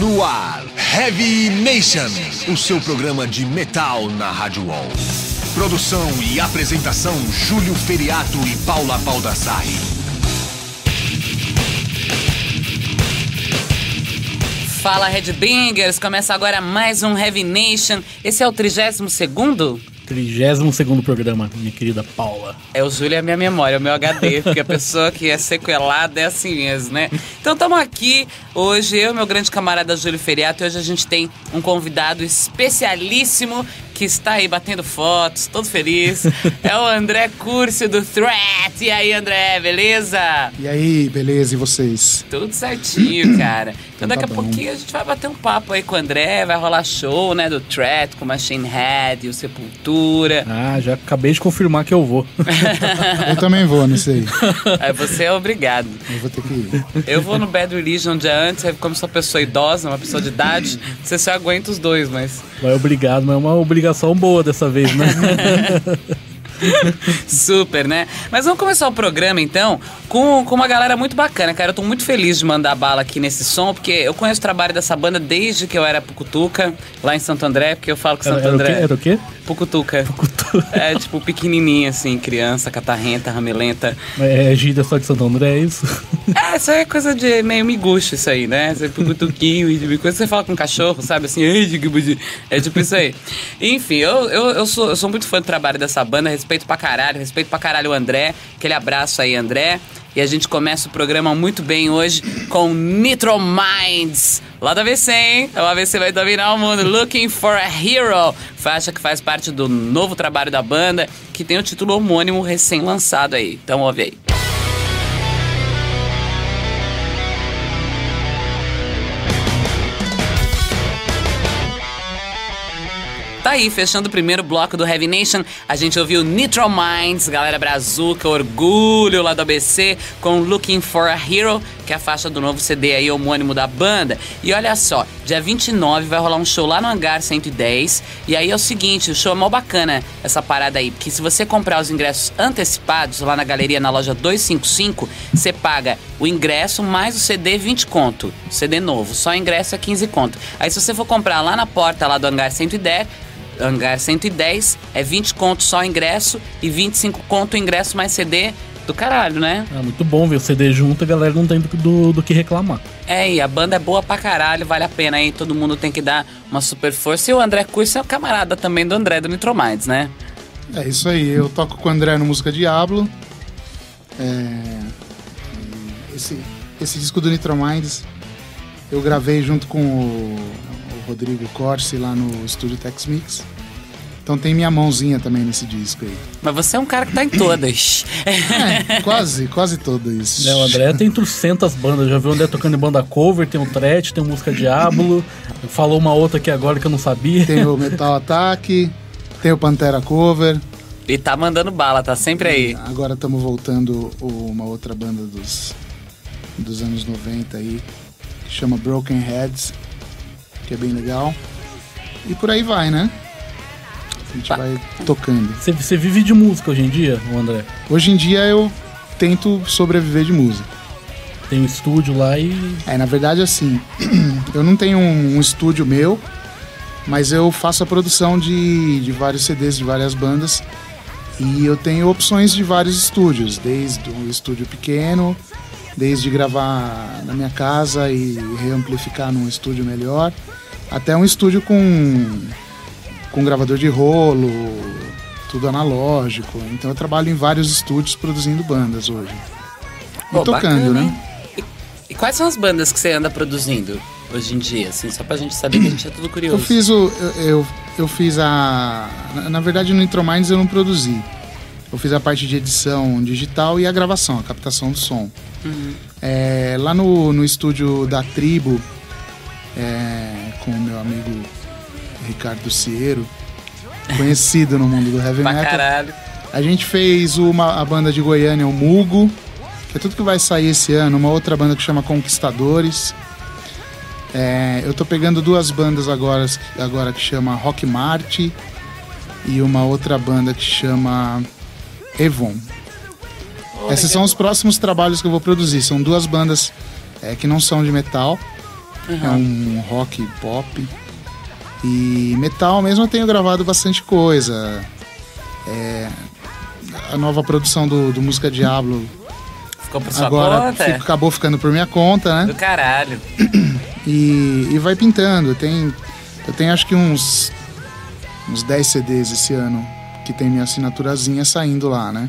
No ar, Heavy Nation, o seu programa de metal na Rádio Wall. Produção e apresentação, Júlio Feriato e Paula Baldassarre. Fala, Headbangers! Começa agora mais um Heavy Nation. Esse é o 32º? 32º programa, minha querida Paula. É, o Júlio é a minha memória, o meu HD, porque a pessoa que é sequelada é assim mesmo, né? Então estamos aqui hoje, eu e meu grande camarada Júlio Feriato, e hoje a gente tem um convidado especialíssimo que está aí batendo fotos, todo feliz. É o André Curcio do Threat. E aí, André, beleza? E aí, beleza, e vocês? Tudo certinho, cara. Então daqui a pouquinho a gente vai bater um papo aí com o André, vai rolar show, né, do Threat, com o Machine Head e o Sepultura. Ah, já acabei de confirmar que eu vou. Eu também vou, não sei. Aí você é obrigado. Eu vou ter que ir. Eu vou no Bad Religion um dia antes, como sou uma pessoa idosa, uma pessoa de idade, você só aguenta os dois, mas... Vai obrigado, mas é uma obrigação boa dessa vez, né? Super, né? Mas vamos começar o programa então com uma galera muito bacana, cara. Eu tô muito feliz de mandar bala aqui nesse som, porque eu conheço o trabalho dessa banda desde que eu era Pucutuca, lá em Santo André, porque eu falo que Santo André... Era o quê? Pucutuca. Pucutuca. É tipo pequenininha, assim, criança, catarrenta, ramelenta. É gíria só de Santo André, é isso? É, isso aí é coisa de meio miguxo, isso aí, né? Isso é pucutuquinho e coisa que você fala com um cachorro, sabe? Assim, é tipo isso aí. Enfim, eu sou muito fã do trabalho dessa banda, respeito pra caralho o André, aquele abraço aí, André. E a gente começa o programa muito bem hoje com Nitrominds, lá do AVC, hein? O AVC vai dominar o mundo. Looking for a Hero, faixa que faz parte do novo trabalho da banda, que tem o título homônimo recém-lançado aí. Então ouve aí. Aí, fechando o primeiro bloco do Heavy Nation, a gente ouviu Nitrominds, galera brazuca, orgulho lá do ABC, com Looking for a Hero, que é a faixa do novo CD aí, homônimo da banda. E olha só, dia 29 vai rolar um show lá no Hangar 110, e aí é o seguinte, o show é mó bacana, essa parada aí, porque se você comprar os ingressos antecipados lá na galeria, na loja 255, você paga o ingresso mais o CD 20 conto, CD novo, só ingresso é 15 conto. Aí se você for comprar lá na porta lá do Hangar 110, Hangar 110 é 20 conto só ingresso e 25 conto ingresso mais CD. Do caralho, né? É muito bom ver o CD junto, a galera não tem do que reclamar. É, e a banda é boa pra caralho, vale a pena aí, todo mundo tem que dar uma super força. E o André Curcio é o camarada também do André do Nitrominds, né? É isso aí, eu toco com o André no Música Diablo. Esse disco do Nitrominds eu gravei junto com o Rodrigo Corsi lá no estúdio Tex Mix. Então tem minha mãozinha também nesse disco aí. Mas você é um cara que tá em todas. É, quase todas. O André tem 300 bandas. Já vi o André tocando em banda cover, tem o Threat, tem o Música Diablo. Falou uma outra aqui agora que eu não sabia. Tem o Metal Attack, tem o Pantera Cover. E tá mandando bala, tá sempre aí. Agora estamos voltando uma outra banda dos anos 90 aí, que chama Broken Heads, que é bem legal. E por aí vai, né? A gente vai tocando. Você vive de música hoje em dia, André? Hoje em dia eu tento sobreviver de música. Tem um estúdio lá e... É, na verdade assim, eu não tenho um estúdio meu, mas eu faço a produção de vários CDs, de várias bandas. E eu tenho opções de vários estúdios, desde um estúdio pequeno, desde gravar na minha casa e reamplificar num estúdio melhor, até um estúdio com gravador de rolo, tudo analógico. Então eu trabalho em vários estúdios produzindo bandas hoje. Pô, e tocando, bacana, né? E quais são as bandas que você anda produzindo hoje em dia? Assim, só pra gente saber que a gente é tudo curioso. Na verdade, no Nitrominds eu não produzi. Eu fiz a parte de edição digital e a gravação, a captação do som. Uhum. Lá no estúdio da Tribo, com o meu amigo Ricardo Cieiro, conhecido no mundo do heavy metal. Caralho. A gente fez a banda de Goiânia, o Mugo, que é tudo que vai sair esse ano. Uma outra banda que chama Conquistadores. Eu tô pegando duas bandas agora que chama Rock Marte e uma outra banda que chama Evon. Oh, esses são os próximos trabalhos que eu vou produzir. São duas bandas que não são de metal. Uhum. É um rock pop. E metal mesmo eu tenho gravado bastante coisa. É, a nova produção do Música Diablo ficou por sua conta? Acabou ficando por minha conta, né? Do caralho. E vai pintando. Eu tenho acho que uns 10 CDs esse ano que tem minha assinaturazinha saindo lá, né?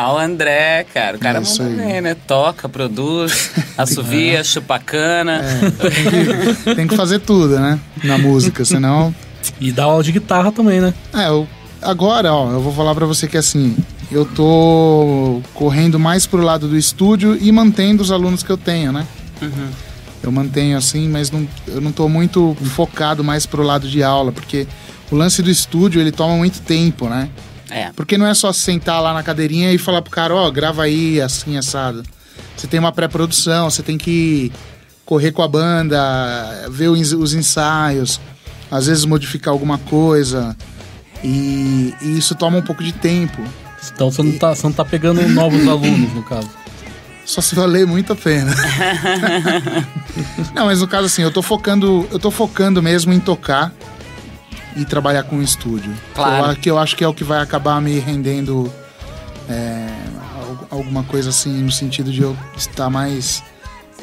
Ah, o André, cara. O cara manda bem, né? Toca, produz, assovia, chupa cana. É, tem que fazer tudo, né? Na música, senão... E dá aula de guitarra também, né? É, agora, ó, eu vou falar pra você que assim... Eu tô correndo mais pro lado do estúdio e mantendo os alunos que eu tenho, né? Uhum. Eu mantenho assim, mas eu não tô muito focado mais pro lado de aula, porque o lance do estúdio, ele toma muito tempo, né? É. Porque não é só sentar lá na cadeirinha e falar pro cara, ó, grava aí, assim, assado. Você tem uma pré-produção, você tem que correr com a banda, ver os ensaios, às vezes modificar alguma coisa, e isso toma um pouco de tempo. Então você não tá pegando novos alunos, no caso. Só se valer muito a pena. Não, mas no caso assim, eu tô focando mesmo em tocar e trabalhar com o estúdio. Claro. Que eu acho que é o que vai acabar me rendendo alguma coisa assim, no sentido de eu estar mais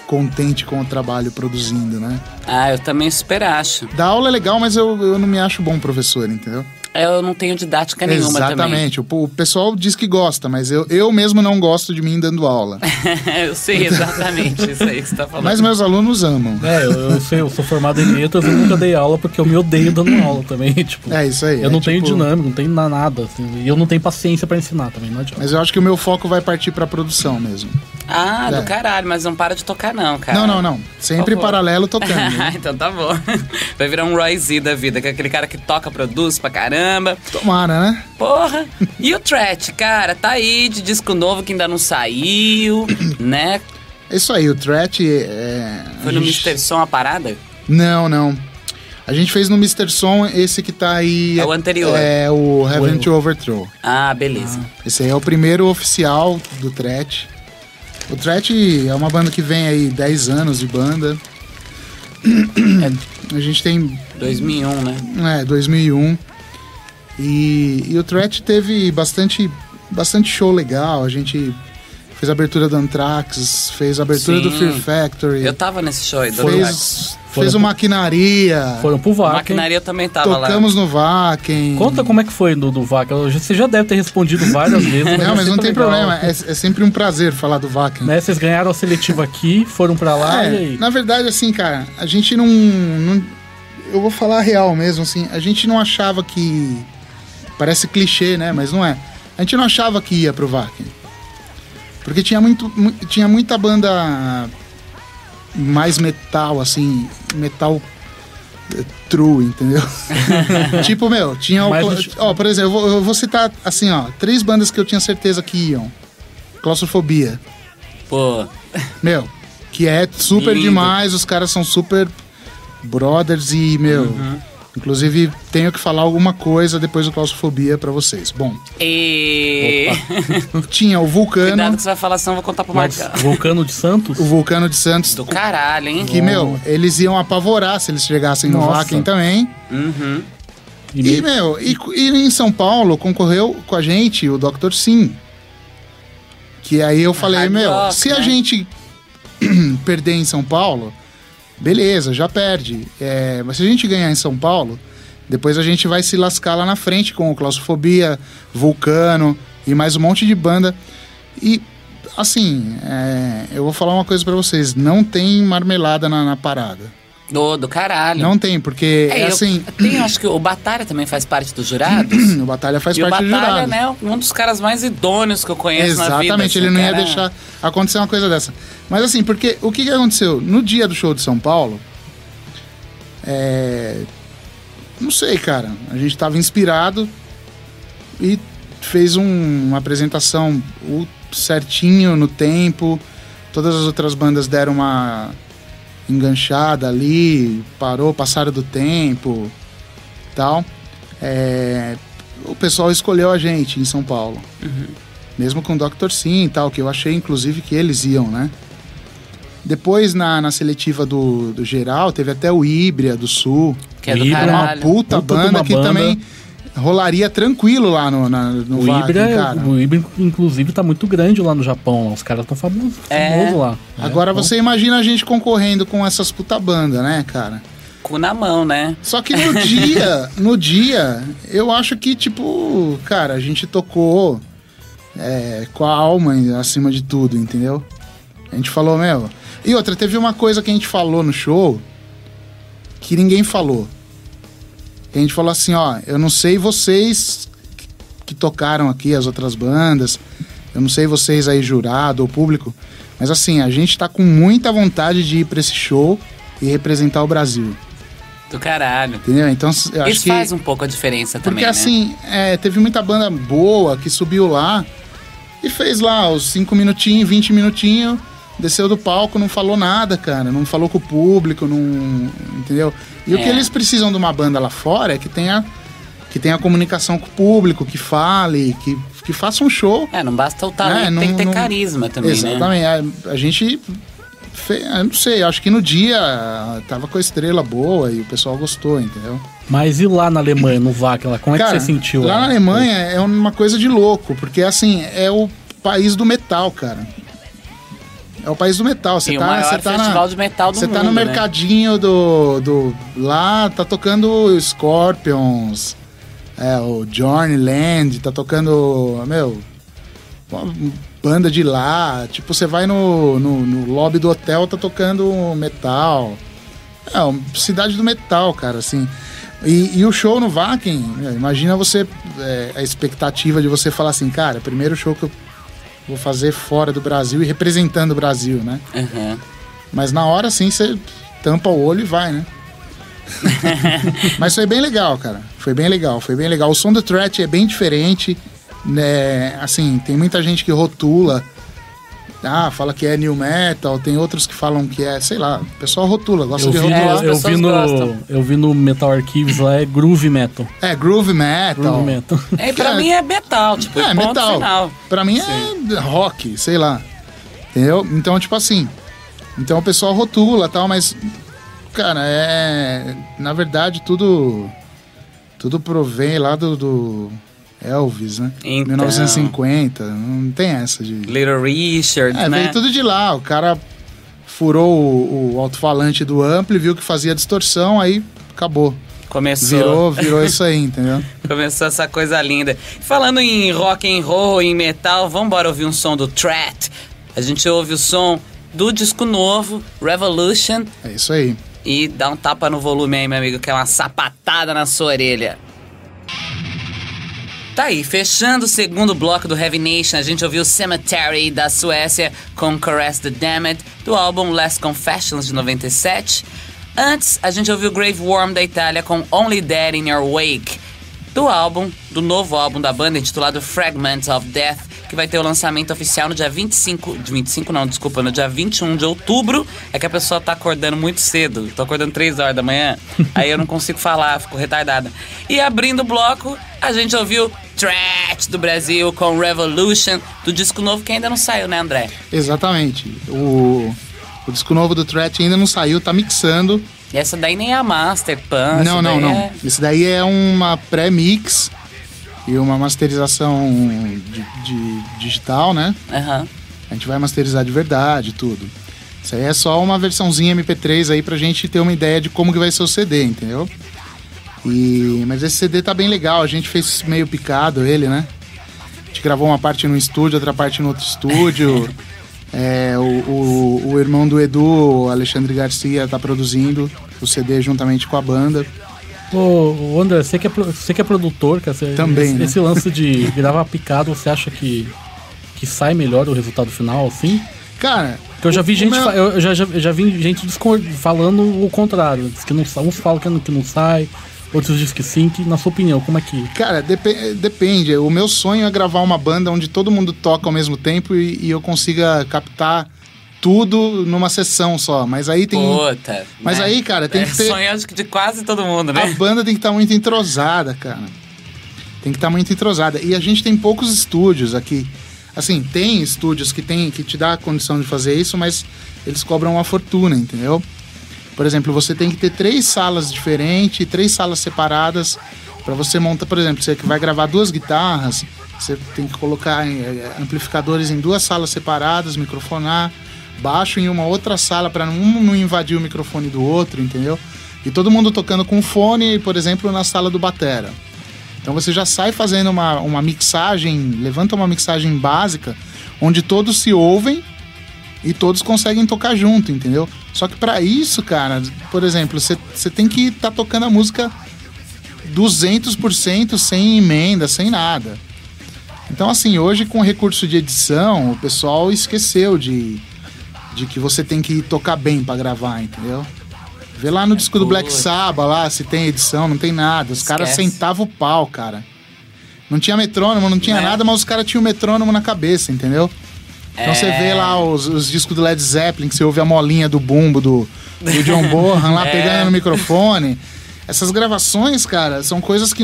contente com o trabalho produzindo, né? Ah, eu também super acho. Dar aula é legal, mas eu não me acho bom professor, entendeu? Eu não tenho didática nenhuma. Exatamente. Também. O pessoal diz que gosta, mas eu mesmo não gosto de mim dando aula. Eu sei exatamente isso aí que você tá falando. Mas meus alunos amam. É, eu sei, eu sou formado em letras e nunca dei aula porque eu me odeio dando aula também. Tipo, é isso aí. Eu não tenho dinâmica, não tenho nada. Assim, e eu não tenho paciência pra ensinar também, não adianta. Mas eu acho que o meu foco vai partir pra produção mesmo. Ah, do caralho, mas não para de tocar não, cara. Não. Sempre paralelo tocando. Ah, então tá bom. Vai virar um Roy Z da vida, que é aquele cara que toca, produz pra caramba. Tomara, né? Porra. E o Threat, cara, tá aí de disco novo que ainda não saiu, né? Isso aí, o Threat é... Foi no Mr. Som a parada? Não. A gente fez no Mr. Som esse que tá aí... É o anterior. É o Heaven to Overthrow. Ah, beleza. Esse aí é o primeiro oficial do Threat. O Threat é uma banda que vem aí 10 anos de banda. A gente tem... 2001, né? 2001. E o Threat teve bastante show legal. A gente fez a abertura do Anthrax, fez a abertura do Fear Factory. Eu tava nesse show aí do Anthrax. Fez o Maquinaria. Foram pro Wacken. Maquinaria eu também tava lá. Tocamos no Wacken. Conta como é que foi do Wacken. Você já deve ter respondido várias vezes. Não, mas não tem problema. É sempre um prazer falar do Wacken. Né? Vocês ganharam a seletiva aqui, foram pra lá e aí? Na verdade, assim, cara, a gente não... Eu vou falar a real mesmo, assim. A gente não achava que... Parece clichê, né? Mas não é. A gente não achava que ia pro Wacken. Porque tinha muita banda... mais metal, assim, metal true, entendeu? Tipo, meu, tinha... Ó, por exemplo, eu vou citar, assim, ó, 3 bandas que eu tinha certeza que iam. Claustrofobia. Pô. Meu, que é super lindo. Demais, os caras são super brothers e, meu... Uhum. Inclusive, tenho que falar alguma coisa depois do Claustrofobia pra vocês. Bom. E... Tinha o Vulcano. Cuidado que você vai falar, senão eu vou contar pro Marcão. O Vulcano de Santos? O Vulcano de Santos. Do caralho, hein? Que, meu, eles iam apavorar se eles chegassem no Wacken também. Uhum. E em São Paulo concorreu com a gente o Dr. Sim. Que aí eu falei, se a gente perder em São Paulo... Beleza, já perde. Mas se a gente ganhar em São Paulo, depois a gente vai se lascar lá na frente com o Claustrofobia, Vulcano e mais um monte de banda. E, assim, eu vou falar uma coisa pra vocês. Não tem marmelada na parada. Do caralho. Não tem, porque assim... Acho que o Batalha também faz parte dos jurados. O Batalha faz parte dos jurados. O Batalha, né, um dos caras mais idôneos que eu conheço. Exatamente, na vida. Exatamente, assim, ele não ia deixar acontecer uma coisa dessa. Mas assim, porque o que aconteceu? No dia do show de São Paulo, não sei, cara. A gente tava inspirado e fez uma apresentação certinho no tempo. Todas as outras bandas deram uma... enganchada ali, passaram do tempo, tal. O pessoal escolheu a gente em São Paulo. Uhum. Mesmo com o Dr. Sim e tal, que eu achei, inclusive, que eles iam, né? Depois, na seletiva do geral, teve até o Híbrida do Sul. Que é do Híbrida, uma puta banda que também rolaria tranquilo lá no Wacken, cara. O Híbrida, inclusive, tá muito grande lá no Japão. Os caras tão famosos lá. Agora você imagina a gente concorrendo com essas puta banda, né, cara? Cu na mão, né? Só que no dia, eu acho que, tipo, cara, a gente tocou com a alma acima de tudo, entendeu? A gente falou, meu... E outra, teve uma coisa que a gente falou no show que ninguém falou. A gente falou assim, ó, eu não sei vocês que tocaram aqui, as outras bandas, eu não sei vocês aí, jurado ou público, mas assim, a gente tá com muita vontade de ir pra esse show e representar o Brasil. Do caralho. Entendeu? Então, eu acho que faz um pouco a diferença também, né? Porque assim, teve muita banda boa que subiu lá e fez lá os 5 minutinhos, 20 minutinhos, desceu do palco, não falou nada, cara. Não falou com o público, não... Entendeu? E o que eles precisam de uma banda lá fora é que tenha comunicação com o público, que fale, que faça um show. Não basta o talento, tem que ter carisma também, exatamente, né? Exatamente. A gente... Eu não sei, acho que no dia tava com a estrela boa e o pessoal gostou, entendeu? Mas e lá na Alemanha, no Wacken, como cara, é que você sentiu? Lá na Alemanha é uma coisa de louco, porque assim, é o país do metal, cara. É o país do metal. Você tá, Você tá no mercadinho, né? Lá tá tocando Scorpions, o Journeyland, tá tocando, banda de lá, tipo, você vai no lobby do hotel, tá tocando metal. Cidade do metal, cara, assim. E o show no Wacken, imagina você, a expectativa de você falar assim, cara, primeiro show que eu vou fazer fora do Brasil e representando o Brasil, né? Uhum. Mas na hora, assim, você tampa o olho e vai, né? Mas foi bem legal, cara. Foi bem legal. O som do Threat é bem diferente. Assim, tem muita gente que rotula, fala que é new metal, tem outros que falam que é, sei lá, o pessoal rotula, gosta de rotular. Eu vi no Metal Archives lá, é groove metal. Groove metal. Pra mim é metal, tipo, ponto metal. Final. Pra mim é rock, sei lá, entendeu? Então, tipo assim, o pessoal rotula e tal, mas, cara, na verdade, tudo provém lá do Elvis, né? Então, 1950, não tem essa de... Little Richard, né? Veio tudo de lá, o cara furou o alto-falante do ampli, viu que fazia distorção, aí acabou. Virou isso aí, entendeu? Começou essa coisa linda. Falando em rock and roll, em metal, vamos embora ouvir um som do Threat. A gente ouve o som do disco novo, Revolution. É isso aí. E dá um tapa no volume aí, meu amigo, que é uma sapatada na sua orelha. Tá aí, fechando o segundo bloco do Heavy Nation, a gente ouviu Cemetery, da Suécia, com Caress the Damned, do álbum Last Confessions, de 97. Antes, a gente ouviu Grave Worm, da Itália, com Only Dead in Your Wake, do novo álbum da banda, intitulado Fragments of Death, que vai ter o lançamento oficial no dia no dia 21 de outubro. É que a pessoa tá acordando muito cedo, tô acordando 3 horas da manhã, aí eu não consigo falar, fico retardada. E abrindo o bloco, a gente ouviu Threat do Brasil com Revolution, do disco novo que ainda não saiu, né, André? Exatamente. O disco novo do Threat ainda não saiu, tá mixando. E essa daí nem é a Master Pan. Não. Isso daí é uma pré-mix e uma masterização de digital, né? Uhum. A gente vai masterizar de verdade tudo. Isso aí é só uma versãozinha MP3 aí pra gente ter uma ideia de como que vai ser o CD, entendeu? Mas esse CD tá bem legal, a gente fez meio picado ele, né? A gente gravou uma parte num estúdio, outra parte no outro estúdio. O irmão do Edu, Alexandre Garcia, tá produzindo o CD juntamente com a banda. Ô André, você que é produtor, cara, também, esse lance de gravar picado, você acha que sai melhor o resultado final, assim? Cara... Porque eu já vi gente, falando o contrário. Diz que não, uns falam que não sai, outros dizem que sim. Que, na sua opinião, como é que... Cara, depende. O meu sonho é gravar uma banda onde todo mundo toca ao mesmo tempo e eu consiga captar tudo numa sessão só. Mas aí tem... Puta, mas né? Aí, cara, tem que ter... Sonho acho que de quase todo mundo, né? A banda tem que estar muito entrosada, cara. E a gente tem poucos estúdios aqui. Assim, tem estúdios que tem, que te dá a condição de fazer isso, mas eles cobram uma fortuna, entendeu? Por exemplo, você tem que ter 3 salas diferentes, 3 salas separadas para você montar. Por exemplo, você que vai gravar 2 guitarras, você tem que colocar amplificadores em 2 salas separadas, microfonar, baixo em uma outra sala para um não invadir o microfone do outro, entendeu? E todo mundo tocando com fone, por exemplo, na sala do batera. Então você já sai fazendo uma mixagem, levanta uma mixagem básica, onde todos se ouvem e todos conseguem tocar junto, entendeu? Só que para isso, cara, por exemplo, você tem que estar tocando a música 200% sem emenda, sem nada. Então assim, hoje com o recurso de edição, o pessoal esqueceu de que você tem que tocar bem para gravar, entendeu? Vê lá no disco do Black Sabbath, lá, se tem edição, não tem nada. Os caras sentavam o pau, cara. Não tinha metrônomo, não tinha nada, mas os caras tinham metrônomo na cabeça, entendeu? Então você vê lá os discos do Led Zeppelin, que você ouve a molinha do bumbo do John Bonham lá pegando no microfone. Essas gravações, cara, são coisas que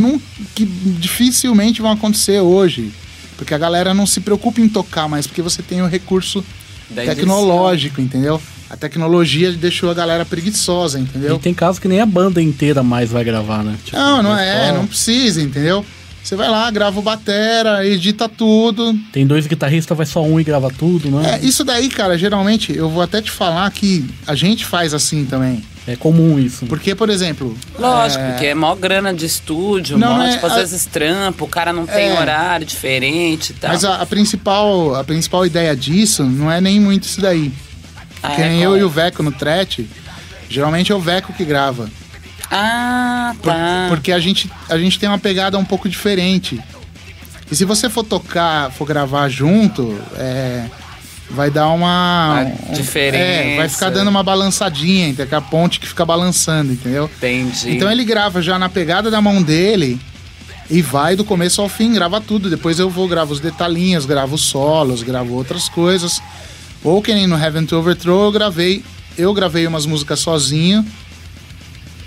dificilmente vão acontecer hoje. Porque a galera não se preocupa em tocar mais, porque você tem o recurso tecnológico, entendeu? A tecnologia deixou a galera preguiçosa, entendeu? E tem casos que nem a banda inteira mais vai gravar, né? Tipo, não precisa, entendeu? Você vai lá, grava o batera, edita tudo. Tem 2 guitarristas, vai só um e grava tudo, né? É, isso daí, cara, geralmente, eu vou até te falar que a gente faz assim também. É comum isso. Né? Porque, por exemplo... Lógico, porque é mó grana de estúdio, às vezes trampo, o cara não tem horário diferente e tal. Mas a principal ideia disso não é nem muito isso daí. Que nem eu e o Veco no Threat, geralmente é o Veco que grava. Ah, tá. Porque a gente tem uma pegada um pouco diferente. E se você for tocar, for gravar junto, vai dar uma diferença. Vai ficar dando uma balançadinha, entre aquela ponte que fica balançando, entendeu? Entendi. Então ele grava já na pegada da mão dele e vai do começo ao fim, grava tudo. Depois eu vou, gravo os detalhinhos, gravo os solos, gravo outras coisas. Ou que nem no Heaven to Overthrow, eu gravei umas músicas sozinho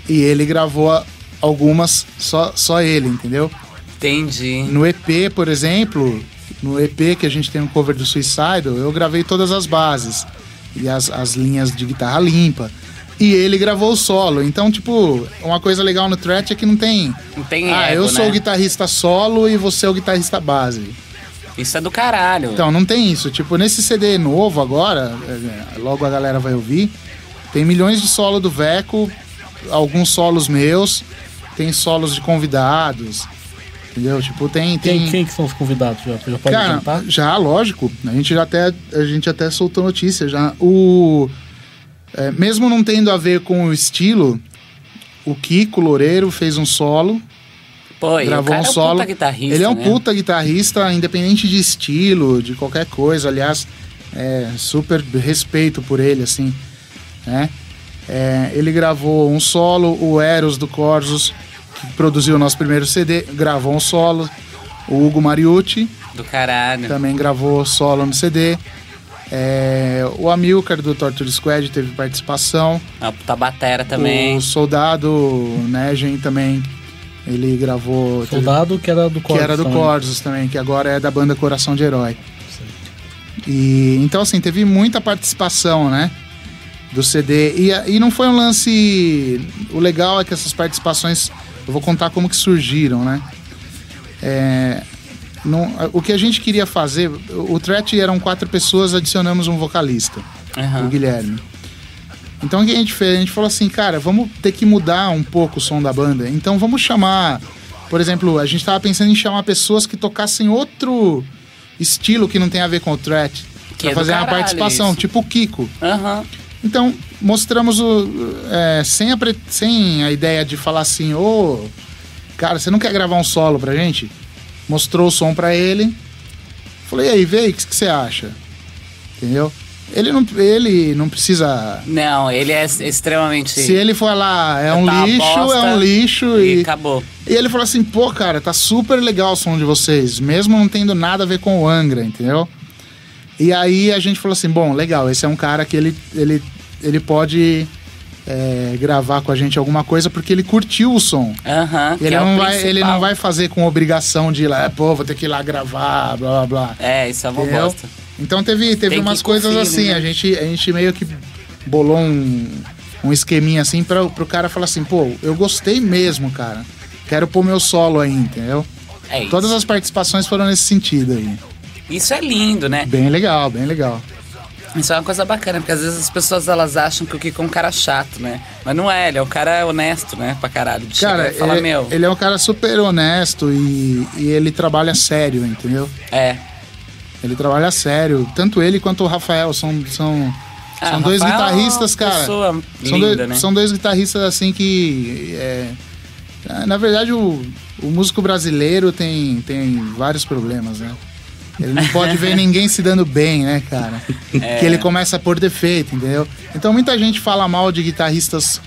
e ele gravou algumas só ele, entendeu? Entendi. No EP, por exemplo, no EP que a gente tem um cover do Suicidal, eu gravei todas as bases e as linhas de guitarra limpa. E ele gravou o solo. Então, tipo, uma coisa legal no Threat é que não tem... Não tem ego, eu sou o guitarrista solo e você é o guitarrista base. Isso é do caralho. Então, não tem isso. Tipo, nesse CD novo agora, logo a galera vai ouvir, tem milhões de solo do Veco, alguns solos meus, tem solos de convidados, entendeu? Tipo, tem... Quem que são os convidados? Já pode cantar? Já, lógico. A gente até soltou notícia já. Mesmo não tendo a ver com o estilo, o Kiko Loureiro fez um solo. Pô, gravou um solo. Ele é um puta guitarrista, independente de estilo, de qualquer coisa. Aliás, super respeito por ele, assim, né? Ele gravou um solo. O Eros do Corzos, que produziu o nosso primeiro CD, gravou um solo. O Hugo Mariucci, do caralho, também gravou solo no CD. O Amilcar do Torture Squad teve participação. A puta batera também. O Soldado, né, gente, também. Ele gravou... Soldado, que era do Corzos. Que era do Corzos também, que agora é da banda Coração de Herói. E, então, assim, teve muita participação, né? Do CD. E não foi um lance... O legal é que essas participações... Eu vou contar como que surgiram, né? O que a gente queria fazer... O Threat eram 4 pessoas, adicionamos um vocalista. Uhum. O Guilherme. Então o que a gente fez? A gente falou assim, cara, vamos ter que mudar um pouco o som da banda. Então vamos chamar, por exemplo, a gente tava pensando em chamar pessoas que tocassem outro estilo que não tem a ver com o Threat, pra fazer uma participação, isso. Tipo o Kiko. Uhum. Então mostramos sem a ideia de falar assim, cara, você não quer gravar um solo pra gente? Mostrou o som pra ele. Falei, e aí, vê aí, o que você acha? Entendeu? Ele não precisa... Não, ele é extremamente... Se ele for lá, é um lixo e acabou. E ele falou assim, pô, cara, tá super legal o som de vocês, mesmo não tendo nada a ver com o Angra, entendeu? E aí a gente falou assim, bom, legal, esse é um cara que ele pode gravar com a gente alguma coisa, porque ele curtiu o som. Ele não vai fazer com obrigação de ir lá, pô, vou ter que ir lá gravar, blá, blá, blá. É, isso é uma bosta. Então teve umas coisas assim, né? a gente meio que bolou um esqueminha assim pro cara falar assim, pô, eu gostei mesmo, cara. Quero pôr meu solo aí, entendeu? É isso. Todas as participações foram nesse sentido aí. Isso é lindo, né? Bem legal, bem legal. Isso é uma coisa bacana, porque às vezes as pessoas, elas acham que o Kiko é um cara chato, né? Mas não é, ele é um cara honesto, né? Pra caralho, de cara, chegar e falar, ele é um cara super honesto e ele trabalha sério, entendeu? É. Ele trabalha sério, tanto ele quanto o Rafael, são dois guitarristas, cara. Pessoa linda, né? São dois guitarristas, assim, que... na verdade, o músico brasileiro tem vários problemas, né? Ele não pode ver ninguém se dando bem, né, cara? Que ele começa por defeito, entendeu? Então muita gente fala mal de guitarristas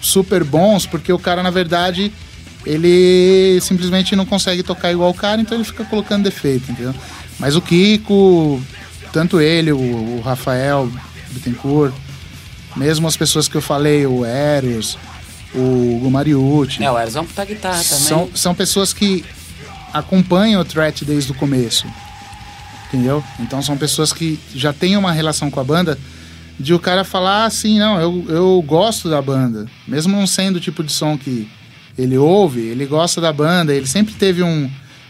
super bons, porque o cara, na verdade, ele simplesmente não consegue tocar igual o cara, então ele fica colocando defeito, entendeu? Mas o Kiko, tanto ele, o Rafael Bittencourt, mesmo as pessoas que eu falei, o Eros, o Gumariucci... É, o Eros é um puta guitarra também. São pessoas que acompanham o Threat desde o começo. Entendeu? Então são pessoas que já têm uma relação com a banda, de o cara falar assim, não, eu gosto da banda. Mesmo não sendo o tipo de som que ele ouve, ele gosta da banda, ele sempre teve um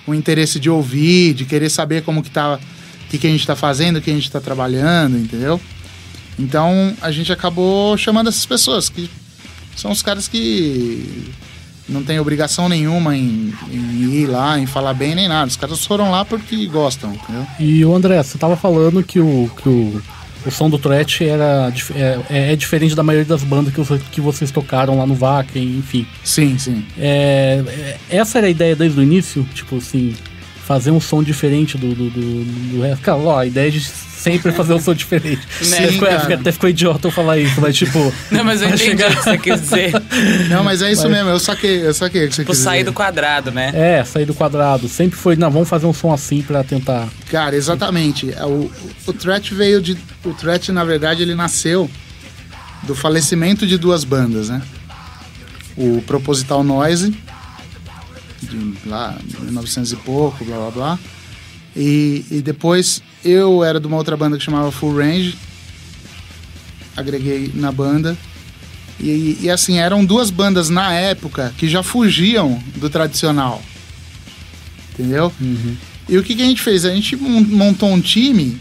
interesse de ouvir, de querer saber como que tá, o que a gente tá fazendo, o que a gente tá trabalhando, entendeu? Então a gente acabou chamando essas pessoas, que são os caras que não tem obrigação nenhuma em ir lá, em falar bem nem nada. Os caras foram lá porque gostam, entendeu? E o André, você tava falando que o som do Threat é diferente da maioria das bandas que vocês tocaram lá no Wacken, enfim. Sim, sim. Essa era a ideia desde o início? Tipo assim, fazer um som diferente do resto? Cara, ó, a ideia de sempre fazer um som diferente. Até ficou idiota eu falar isso, mas tipo... Não, mas eu entendi o que você quis dizer. Não, mas é isso mesmo, eu saquei o que você quis dizer. Sair do quadrado, né? É, sair do quadrado. Sempre foi, não, vamos fazer um som assim pra tentar... Cara, exatamente. O Threat veio de... O Threat, na verdade, ele nasceu do falecimento de duas bandas, né? O Proposital Noise, de lá, 1900 e pouco, blá, blá, blá. E depois eu era de uma outra banda que chamava Full Range, agreguei na banda e assim, eram duas bandas na época que já fugiam do tradicional, entendeu? Uhum. E o que a gente fez? A gente montou um time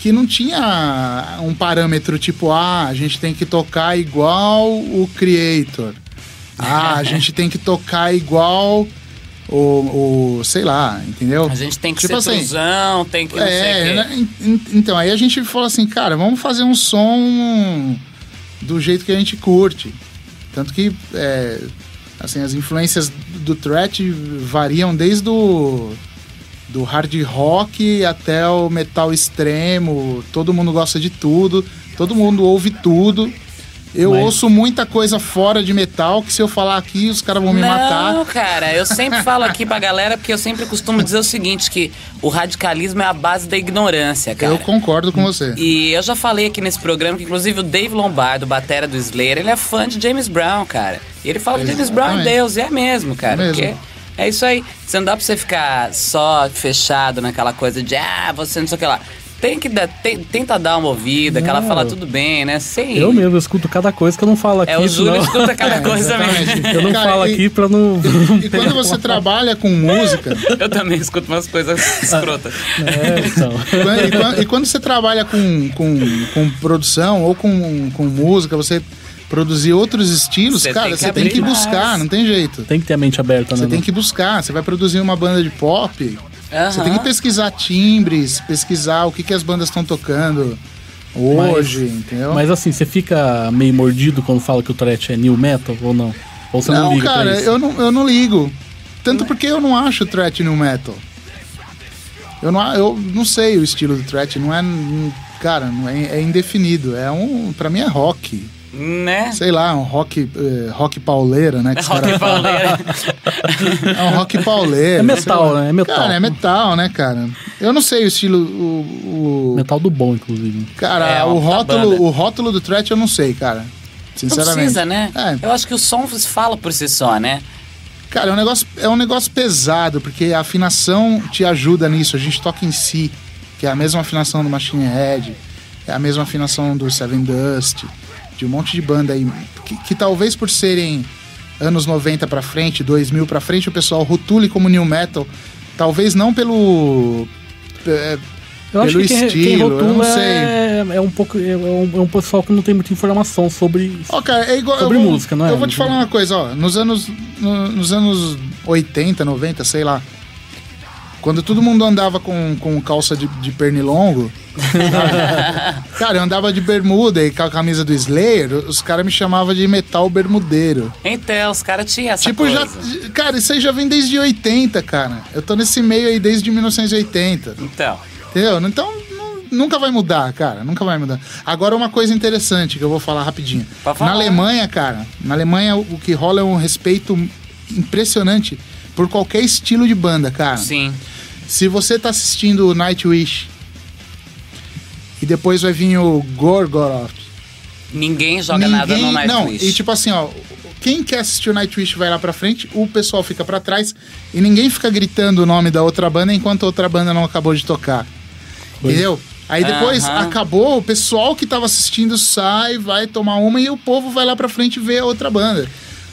que não tinha um parâmetro tipo, a gente tem que tocar igual o Creator, a gente tem que tocar igual... Ou sei lá, entendeu? A gente tem que tipo ser assim, truzão, tem que não sei o quê. Então, aí a gente falou assim, cara, vamos fazer um som do jeito que a gente curte. Tanto que assim, as influências do Threat variam desde do hard rock até o metal extremo. Todo mundo gosta de tudo, todo mundo ouve tudo. Ouço muita coisa fora de metal, que se eu falar aqui, os caras vão me matar. Não, cara, eu sempre falo aqui pra galera, porque eu sempre costumo dizer o seguinte, que o radicalismo é a base da ignorância, cara. Eu concordo com você. E eu já falei aqui nesse programa, que inclusive o Dave Lombardo, batera do Slayer, ele é fã de James Brown, cara. E ele fala que James Brown é Deus, e é mesmo, cara. É mesmo. Porque é isso aí. Você não dá pra você ficar só fechado naquela coisa de, você não sei o que lá. Tem que tenta dar uma ouvida, que ela fala tudo bem, né? Sem... Eu mesmo, eu escuto cada coisa que eu não falo aqui. O Júlio escuta cada coisa mesmo. Eu não falo aqui pra não... E quando você trabalha com música... Eu também escuto umas coisas escrotas. Então. E quando você trabalha com produção ou com música, você produzir outros estilos, você tem que buscar, não tem jeito. Tem que ter a mente aberta, né? Você tem que buscar, você vai produzir uma banda de pop... Você tem que pesquisar timbres, pesquisar o que as bandas estão tocando hoje, entendeu? Mas assim, você fica meio mordido quando fala que o Threat é new metal ou não? Ou você não liga pra isso? Não, cara, eu não ligo. Tanto porque eu não acho o Threat new metal. Eu não sei o estilo do Threat, não é... Cara, é indefinido. Pra mim é rock. Né? Sei lá, um rock pauleira, né? Rock pauleira. É um rock pauleira. É metal, né? É metal. Cara, é metal, né, cara? Eu não sei o estilo... Metal do bom, inclusive. Cara, o rótulo do Threat eu não sei, cara. Sinceramente. Não precisa, né? É. Eu acho que o som fala por si só, né? Cara, é um negócio pesado, porque a afinação te ajuda nisso. A gente toca em si, que é a mesma afinação do Machine Head, é a mesma afinação do Seven Dust, de um monte de banda aí, que talvez por serem anos 90 pra frente, 2000 pra frente, o pessoal rotule como new metal, talvez não pelo... Eu acho que quem rotula, eu não sei. É um pessoal que não tem muita informação sobre música, não é? Eu vou te falar uma coisa, ó. Nos anos 80, 90, sei lá, quando todo mundo andava com calça de pernilongo, cara, eu andava de bermuda e com a camisa do Slayer, os caras me chamavam de metal bermudeiro. Então, os caras tinham essa coisa. Já, cara, isso aí já vem desde 80, cara. Eu tô nesse meio aí desde 1980. Então... Entendeu? Então, nunca vai mudar, cara. Nunca vai mudar. Agora, uma coisa interessante que eu vou falar rapidinho. Na Alemanha, cara, o que rola é um respeito impressionante por qualquer estilo de banda, cara. Sim. Se você tá assistindo o Nightwish e depois vai vir o Gorgoroth... Ninguém joga nada no Nightwish. Não, e tipo assim, ó... Quem quer assistir o Nightwish vai lá pra frente, o pessoal fica pra trás e ninguém fica gritando o nome da outra banda enquanto a outra banda não acabou de tocar. Pois. Entendeu? Aí depois acabou, o pessoal que tava assistindo sai, vai tomar uma e o povo vai lá pra frente ver a outra banda.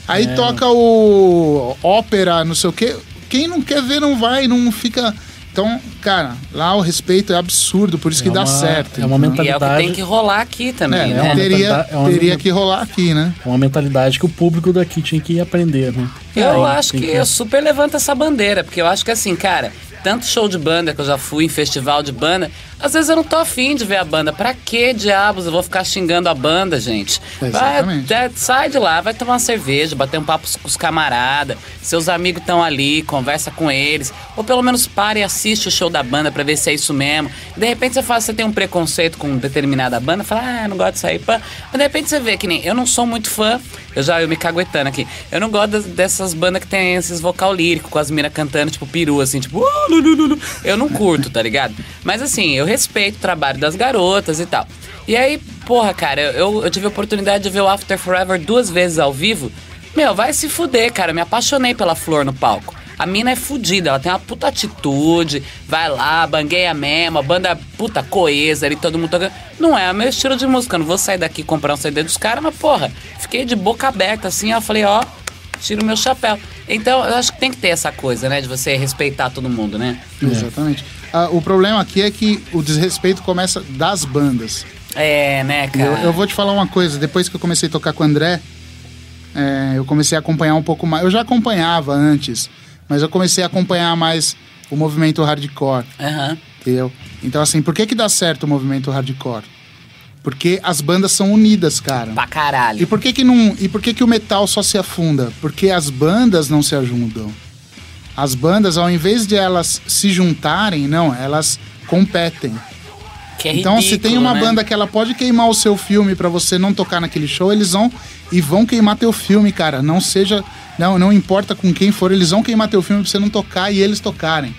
Aí toca o ópera, não sei o quê. Quem não quer ver não vai, não fica... Então, cara, lá o respeito é absurdo, por isso que dá certo. É uma mentalidade... E é o que tem que rolar aqui também, né? Teria que rolar aqui, né? É uma mentalidade que o público daqui tinha que aprender, né? Eu acho que eu super levanto essa bandeira, porque eu acho que assim, cara, tanto show de banda que eu já fui em festival de banda, às vezes eu não tô afim de ver a banda. Pra que diabos eu vou ficar xingando a banda, gente? Exatamente. Sai de lá, vai tomar uma cerveja, bater um papo com os camaradas, seus amigos estão ali, conversa com eles, ou pelo menos para e assiste o show da banda pra ver se é isso mesmo. De repente você fala, você tem um preconceito com determinada banda, fala, não gosto disso aí, pá. Mas de repente você vê que nem, eu não sou muito fã, eu me caguetando aqui, eu não gosto dessas bandas que tem esses vocal lírico com as minas cantando, tipo peru, assim, tipo... Eu não curto, tá ligado? Mas assim, eu respeito o trabalho das garotas e tal. E aí, porra, cara, eu tive a oportunidade de ver o After Forever 2 vezes ao vivo. Meu, vai se fuder, cara. Eu me apaixonei pela Flor no palco. A mina é fudida, ela tem uma puta atitude, vai lá, bangueia mesmo, a banda puta coesa ali, todo mundo tocando. Não é o meu estilo de música, eu não vou sair daqui comprar um CD dos caras, mas porra, fiquei de boca aberta assim, ó, falei, ó, tiro o meu chapéu. Então, eu acho que tem que ter essa coisa, né, de você respeitar todo mundo, né? É. Exatamente. O problema aqui é que o desrespeito começa das bandas. É, né, cara? Eu vou te falar uma coisa. Depois que eu comecei a tocar com o André, eu comecei a acompanhar um pouco mais. Eu já acompanhava antes, mas eu comecei a acompanhar mais o movimento hardcore. Uhum. Entendeu? Então, assim, por que dá certo o movimento hardcore? Porque as bandas são unidas, cara. Pra caralho. E por que o metal só se afunda? Porque as bandas não se ajudam. As bandas, ao invés de elas se juntarem, não, elas competem. Que é então, ridículo, se tem uma banda que ela pode queimar o seu filme pra você não tocar naquele show, eles vão queimar teu filme, cara. Não importa com quem for, eles vão queimar teu filme pra você não tocar e eles tocarem.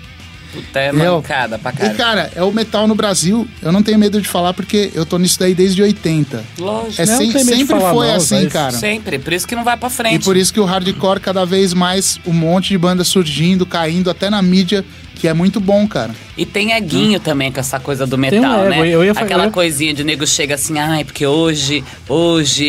Puta, é mancada pra caralho. E, cara, é o metal no Brasil, eu não tenho medo de falar, porque eu tô nisso daí desde 80. Lógico. Sempre foi assim, cara. Sempre, por isso que não vai pra frente. E por isso que o hardcore, cada vez mais, um monte de banda surgindo, caindo, até na mídia, que é muito bom, cara. E tem eguinho também com essa coisa do metal, né? Aquela coisinha de nego chega assim, ai, porque hoje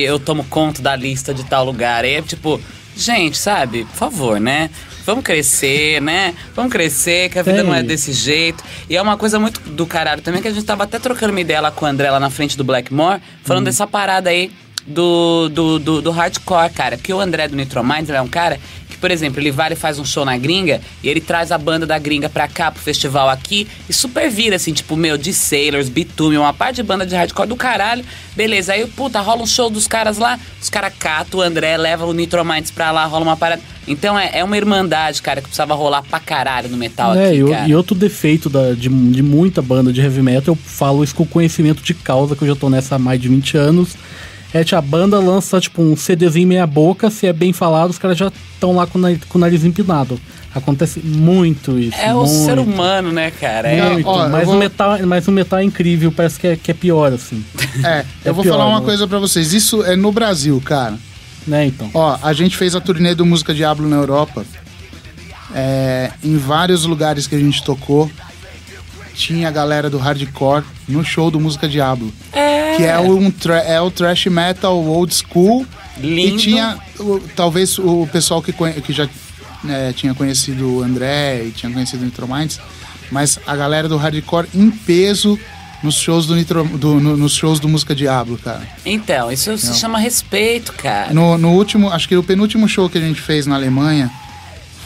eu tomo conta da lista de tal lugar. Aí é tipo, gente, sabe, por favor, né? Vamos crescer, né? Vamos crescer, que a vida não é desse jeito. E é uma coisa muito do caralho também, que a gente tava até trocando uma ideia lá com o André, lá na frente do Blackmore, falando dessa parada aí do hardcore, cara. Porque o André do Nitrominds é um cara que, por exemplo, ele vai e faz um show na gringa e ele traz a banda da gringa pra cá, pro festival aqui, e super vira, assim, tipo, meu, de Sailors, Bitume, uma parte de banda de hardcore do caralho. Beleza, aí, puta, rola um show dos caras lá, os caras catam o André, leva o Nitrominds pra lá, rola uma parada... Então é uma irmandade, cara, que precisava rolar pra caralho no metal aqui, cara. E outro defeito de muita banda de heavy metal, eu falo isso com conhecimento de causa, que eu já tô nessa há mais de 20 anos, é tipo, a banda lança tipo um CDzinho meia boca, se é bem falado, os caras já estão lá com o nariz empinado. Acontece muito isso. É muito. O ser humano, né, cara? Muito. Ó, mas o metal é incrível, parece que é pior, assim. Eu vou falar uma coisa pra vocês. Isso é no Brasil, cara. Né, então? Ó, a gente fez a turnê do Música Diablo na Europa. Em vários lugares que a gente tocou, tinha a galera do hardcore no show do Música Diablo. Que é o thrash metal old school. Lindo. E tinha, talvez, o pessoal que já... tinha conhecido o André e tinha conhecido o Nitrominds, mas a galera do hardcore em peso nos shows nos shows do Música Diablo, cara. Então, isso se chama respeito, cara. No último, acho que o penúltimo show que a gente fez na Alemanha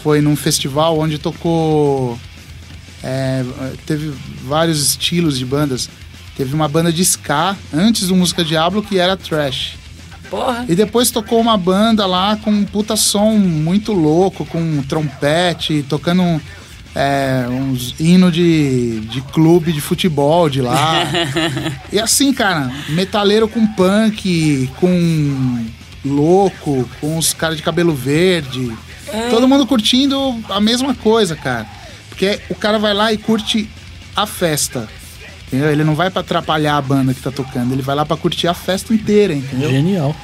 foi num festival onde tocou... teve vários estilos de bandas. Teve uma banda de ska antes do Música Diablo que era thrash. Porra. E depois tocou uma banda lá com um puta som muito louco, com um trompete, tocando uns hinos de clube de futebol de lá. E assim, cara, metaleiro com punk, com louco, com os caras de cabelo verde. Todo mundo curtindo a mesma coisa, cara. Porque o cara vai lá e curte a festa. Entendeu? Ele não vai pra atrapalhar a banda que tá tocando, ele vai lá pra curtir a festa inteira, entendeu? Genial.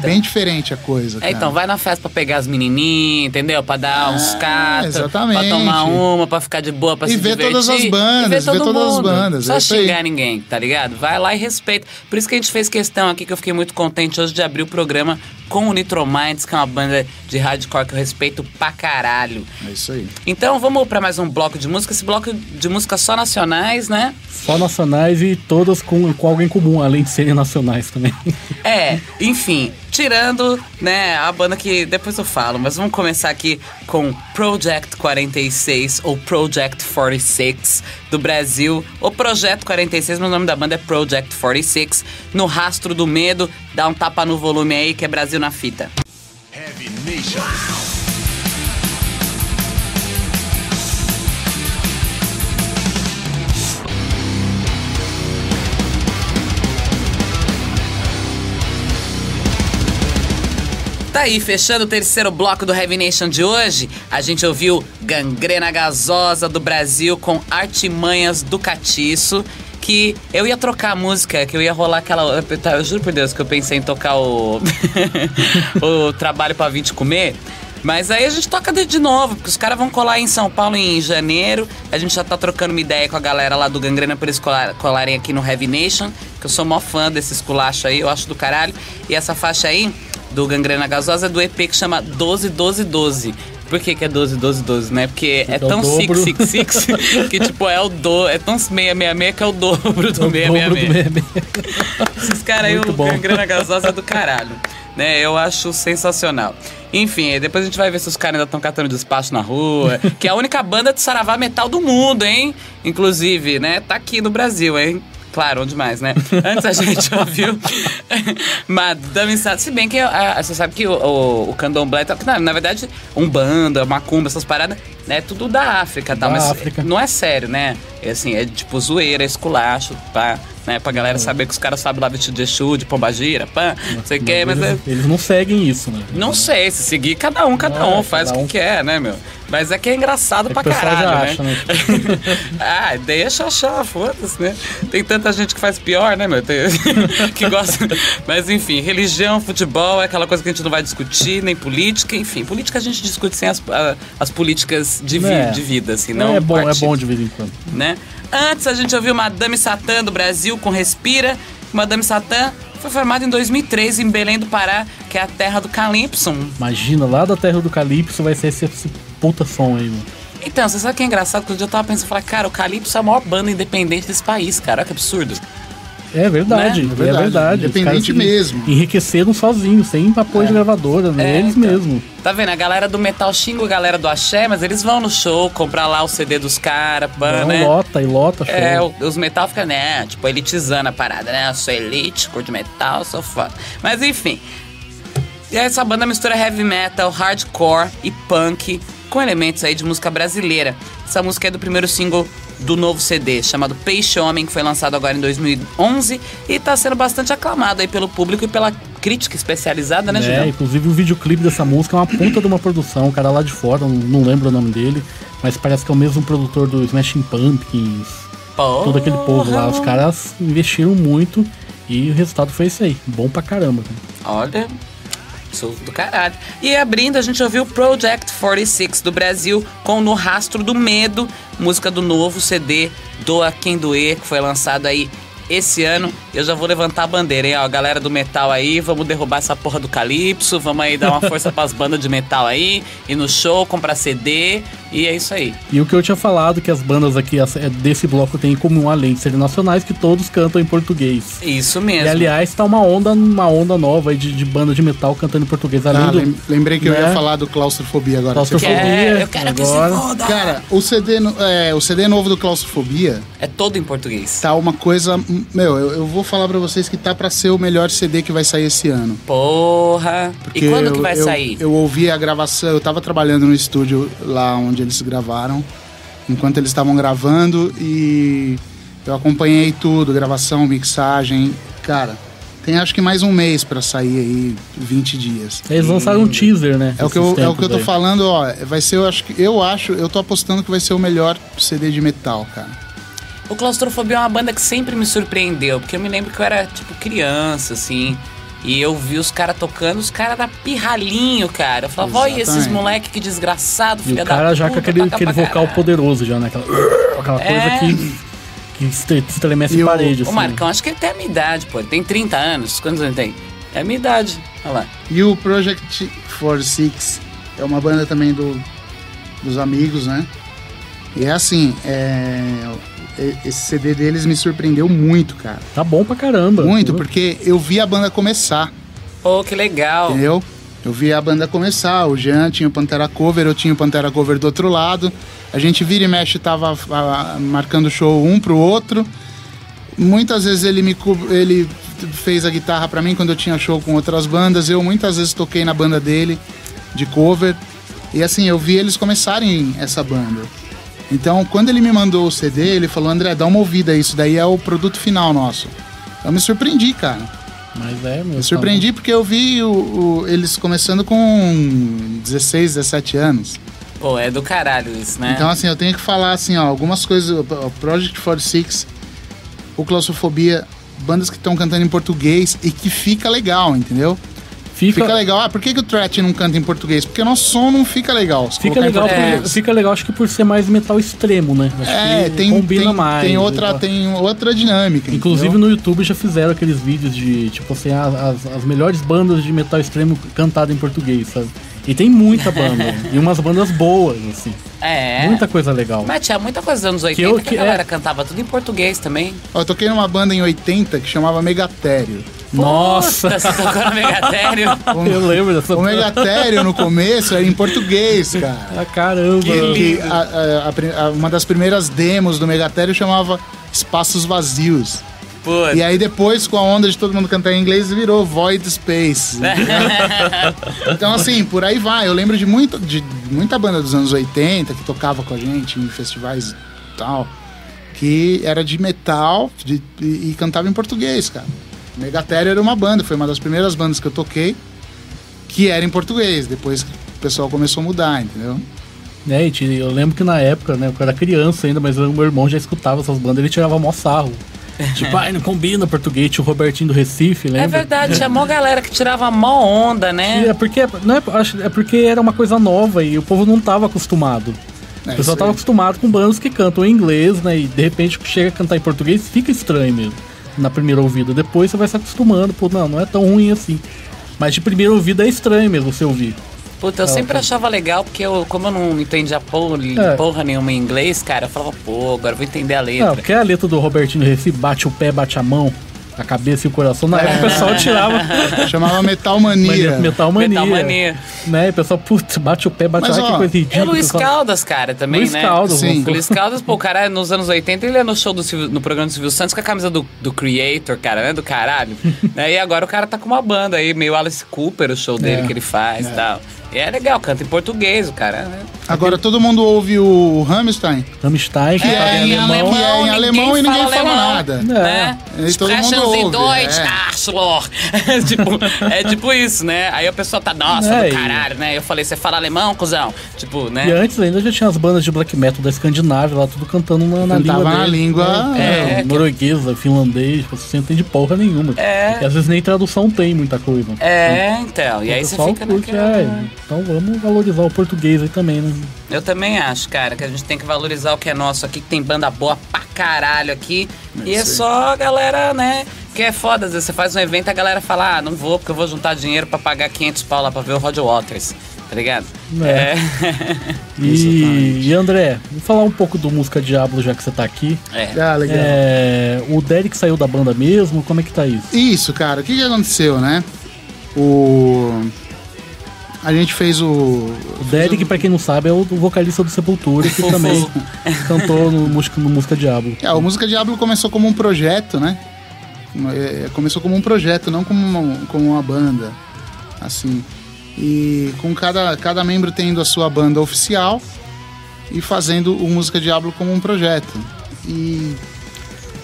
Bem diferente a coisa, cara. Então, vai na festa pra pegar as menininhas, entendeu? Pra dar uns catos, pra tomar uma, pra ficar de boa, pra se divertir. E ver todas as bandas, ver todas as bandas. Só xingar ninguém, tá ligado? Vai lá e respeita. Por isso que a gente fez questão aqui, que eu fiquei muito contente hoje de abrir o programa com o Nitrominds, que é uma banda de hardcore que eu respeito pra caralho. É isso aí. Então, vamos pra mais um bloco de música. Esse bloco de música só nacionais, né? Só nacionais e todas com alguém comum, além de serem nacionais também. Enfim, tirando, né, a banda que depois eu falo, mas vamos começar aqui com Project 46, ou Project 46, do Brasil. O Projeto 46, mas o nome da banda é Project 46, no Rastro do Medo. Dá um tapa no volume aí, que é Brasil na fita. Heavy Nation. Tá aí, fechando o terceiro bloco do Heavy Nation de hoje, a gente ouviu Gangrena Gasosa do Brasil com Artimanhas do Catiço, que eu ia trocar a música, que eu ia rolar aquela... Eu juro por Deus que eu pensei em tocar o o Trabalho Pra Vinte Comer, mas aí a gente toca de novo, porque os caras vão colar em São Paulo em janeiro, a gente já tá trocando uma ideia com a galera lá do Gangrena pra eles colarem aqui no Heavy Nation, que eu sou mó fã desses culachos aí, eu acho do caralho, e essa faixa aí... do Gangrena Gasosa, do EP que chama 12-12-12. Por que é 12-12-12, né? Porque é tão 666 que tipo é o do... É tão 666 que é o dobro do 666. Esses caras aí, o Gangrena Gasosa é do caralho. Né? Eu acho sensacional. Enfim, depois a gente vai ver se os caras ainda estão catando despacho na rua. Que é a única banda de saravá metal do mundo, hein? Inclusive, né? Tá aqui no Brasil, hein? Claro, onde mais, né? Antes a gente ouviu Madame Satã. Se bem que você sabe que o candomblé... Na verdade, umbanda, macumba, essas paradas, né? É tudo da África, tá? Mas não é sério, né? É assim, é tipo zoeira, esculacho, pá. Né? Pra galera saber que os caras sabem lá vestido de Exu, de pombagira, pá, não sei o que. Mas eles não seguem isso, né? Não sei, se seguir, cada um faz o que quer, né, meu? Mas é que é engraçado pra caralho, né? Acha, né? Deixa achar, foda-se, né? Tem tanta gente que faz pior, né, meu? Que gosta... Mas, enfim, religião, futebol, é aquela coisa que a gente não vai discutir, nem política, enfim. Política a gente discute sem as políticas de vida, assim, não é bom de vez em quando. Né? Antes, a gente ouviu Madame Satã do Brasil com Respira. Madame Satã foi formada em 2003 em Belém do Pará, que é a terra do Calypso. Imagina, lá da terra do Calypso vai ser esse puta som aí, mano. Então, você sabe que é engraçado? Quando eu tava pensando, eu falei, cara, o Calypso é a maior banda independente desse país, cara. Olha que absurdo. É verdade. Independente mesmo. Enriqueceram sozinhos, sem apoio de gravadora, né? Eles mesmos. Tá vendo? A galera do metal xinga a galera do axé, mas eles vão no show comprar lá o CD dos caras, né? Lota show. Os metal ficam, né? Tipo, elitizando a parada, né? Eu sou elite, curto metal, sou fã. Mas enfim. E aí essa banda mistura heavy metal, hardcore e punk com elementos aí de música brasileira. Essa música é do primeiro single do novo CD, chamado Peixe Homem, que foi lançado agora em 2011 e está sendo bastante aclamado aí pelo público e pela crítica especializada, né, Julião? É, inclusive o videoclipe dessa música é uma puta de uma produção, o cara lá de fora, não lembro o nome dele, mas parece que é o mesmo produtor do Smashing Pumpkins, porra, todo aquele povo lá, os caras investiram muito e o resultado foi esse aí, bom pra caramba. Cara. Olha... do caralho. E abrindo, a gente ouviu Project 46 do Brasil com No Rastro do Medo, música do novo CD Doa Quem Doer, que foi lançado aí esse ano. Eu já vou levantar a bandeira, hein, ó, galera do metal aí, vamos derrubar essa porra do Calypso, vamos aí dar uma força pras bandas de metal aí, ir no show, comprar CD, e é isso aí. E o que eu tinha falado, que as bandas aqui desse bloco tem em comum, além de serem nacionais, que todos cantam em português. Isso mesmo. E aliás, tá uma onda nova aí de banda de metal cantando em português. Além lembrei que, né, eu ia falar do Claustrofobia agora. Claustrofobia, eu quero agora. Que se foda. Cara, o CD novo do Claustrofobia é todo em português. Tá uma coisa... Meu, eu vou falar pra vocês que tá pra ser o melhor CD que vai sair esse ano. Porra! Porque e quando que vai sair? Eu ouvi a gravação, eu tava trabalhando no estúdio lá onde eles gravaram, enquanto eles estavam gravando, e eu acompanhei tudo, gravação, mixagem. Cara, tem acho que mais um mês pra sair aí, 20 dias. Eles lançaram um teaser, né? É o que eu tô falando, ó, vai ser, eu tô apostando que vai ser o melhor CD de metal, cara. O Claustrofobia é uma banda que sempre me surpreendeu, porque eu me lembro que eu era, tipo, criança, assim, e eu vi os caras tocando, os caras da pirralhinho, cara. Eu falava, olha esses moleque, que desgraçado, filha da puta. O cara já com aquele vocal poderoso já, né? Aquela coisa que estremece a parede, assim. O Marcão, acho que ele tem a minha idade, pô. Ele tem 30 anos. Quantos anos ele tem? É a minha idade. Olha lá. E o Project 46 é uma banda também dos amigos, né? E é assim, esse CD deles me surpreendeu muito, cara. Tá bom pra caramba. Muito, porque eu vi a banda começar. Pô, que legal. Entendeu? Eu vi a banda começar, o Jean tinha o Pantera Cover, eu tinha o Pantera Cover do outro lado. A gente vira e mexe, tava marcando show um pro outro. Muitas vezes ele fez a guitarra pra mim quando eu tinha show com outras bandas. Eu muitas vezes toquei na banda dele, de cover. E assim, eu vi eles começarem essa banda. Então, quando ele me mandou o CD, ele falou, André, dá uma ouvida, isso daí é o produto final nosso. Eu me surpreendi, cara. Mas é, meu. Me surpreendi porque eu vi eles começando com 16, 17 anos. Pô, é do caralho isso, né? Então, assim, eu tenho que falar, assim, ó, algumas coisas, o Project 46, o Claustrofobia, bandas que estão cantando em português e que fica legal, entendeu? Fica legal. Ah, por que o Threat não canta em português? Porque o nosso som não fica legal. Fica legal, acho que por ser mais metal extremo, né? Acho que combina mais. Tem outra dinâmica. Inclusive, entendeu? No YouTube já fizeram aqueles vídeos de, tipo assim, as melhores bandas de metal extremo cantadas em português, sabe? E tem muita banda. E umas bandas boas, assim. É. Muita coisa legal. Mas tinha muita coisa dos anos 80 que a galera cantava tudo em português também. Ó, eu toquei numa banda em 80 que chamava Megatério. Nossa, você tocou no Megatério? Eu lembro dessa banda. O Megatério no começo era em português, cara. Ah, caramba. Uma das primeiras demos do Megatério chamava Espaços Vazios. Puta. E aí depois, com a onda de todo mundo cantar em inglês, virou Void Space. Então, assim, por aí vai. Eu lembro de muita banda dos anos 80 que tocava com a gente em festivais e tal, que era de metal e cantava em português, cara. Megatério era uma banda, foi uma das primeiras bandas que eu toquei que era em português. Depois que o pessoal começou a mudar, entendeu? Eu lembro que na época, né, eu era criança ainda, mas o meu irmão já escutava essas bandas, ele tirava mó sarro. Tipo, ai, não combina português, tio Robertinho do Recife, lembra? É verdade, tinha mó galera que tirava mó onda, né? É porque era uma coisa nova e o povo não tava acostumado. O pessoal tava acostumado com bandas que cantam em inglês, né? E de repente chega a cantar em português, fica estranho mesmo, na primeira ouvida. Depois você vai se acostumando, pô, não é tão ruim assim. Mas de primeira ouvida é estranho mesmo você ouvir. Puta, eu sempre achava legal, porque como eu não entendia porra nenhuma em inglês, cara, eu falava, pô, agora eu vou entender a letra. Não, porque a letra do Robertinho do Recife bate o pé, bate a mão, a cabeça e o coração. Na época o pessoal tirava... chamava Metalmania. Metalmania. Né? O pessoal, putz, bate o pé, bate a mão, que coisa ridícula. É Luiz Caldas, cara, também, Luiz, né? Luiz Caldas, pô, o cara, nos anos 80, ele ia no show no programa do Silvio Santos com a camisa do Creator, cara, né? Do caralho. E agora o cara tá com uma banda aí, meio Alice Cooper, o show dele que ele faz e tal. É legal, canta em português, o cara. Né? Agora todo mundo ouve o Rammstein. Rammstein, que é em alemão. Que é em alemão e ninguém fala nada. Né? E todo mundo ouve. É tipo isso, né? Aí a pessoa tá, nossa, do caralho, né? Eu falei, você fala alemão, cuzão? Tipo, né? E antes ainda já tinha as bandas de black metal da Escandinávia lá, tudo cantando na língua. Cantava na língua... norueguesa, finlandês, você não entende porra nenhuma. É. Porque às vezes nem tradução tem muita coisa. É, então. E aí você fica naquela... Então vamos valorizar o português aí também, né? Eu também acho, cara, que a gente tem que valorizar o que é nosso aqui, que tem banda boa pra caralho aqui. E é só a galera, né? Porque é foda, às vezes você faz um evento e a galera fala, ah, não vou, porque eu vou juntar dinheiro pra pagar 500 pau lá pra ver o Roger Waters. Tá ligado? E André, vamos falar um pouco do Música Diablo, já que você tá aqui. Ah, legal. O Derek saiu da banda mesmo, como é que tá isso? Isso, cara, o que que aconteceu, né? A gente fez o Derek, pra quem não sabe, é o vocalista do Sepultura, que também cantou no Música Diablo. O Música Diablo começou como um projeto, né? Começou como um projeto, não como uma banda, assim. E com cada membro tendo a sua banda oficial e fazendo o Música Diablo como um projeto. E...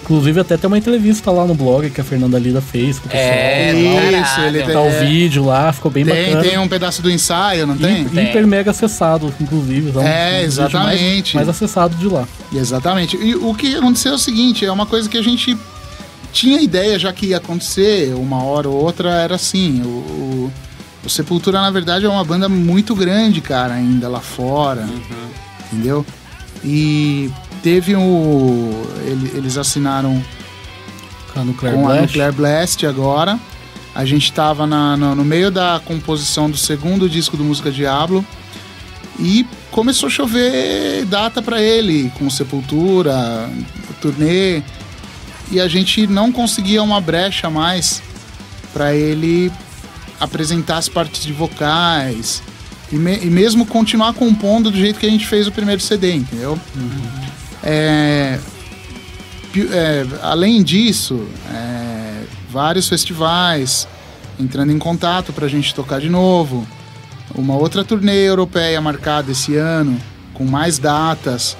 Inclusive até tem uma entrevista lá no blog que a Fernanda Lida fez com o pessoal. Isso, ele tem o vídeo lá, ficou bem bacana. Tem um pedaço do ensaio, não tem? Hiper mega acessado, inclusive. Exatamente. Mais acessado de lá. Exatamente. E o que aconteceu é o seguinte, é uma coisa que a gente tinha ideia já que ia acontecer, uma hora ou outra, era assim, o Sepultura, na verdade, é uma banda muito grande, cara, ainda lá fora, entendeu? E... Eles assinaram com a Nuclear Blast agora. A gente tava no meio da composição do segundo disco do Música Diablo. E começou a chover data pra ele, com Sepultura, turnê. E a gente não conseguia uma brecha mais pra ele apresentar as partes de vocais. E mesmo continuar compondo do jeito que a gente fez o primeiro CD, entendeu? Além disso, vários festivais entrando em contato pra gente tocar de novo. Uma outra turnê europeia marcada esse ano, com mais datas.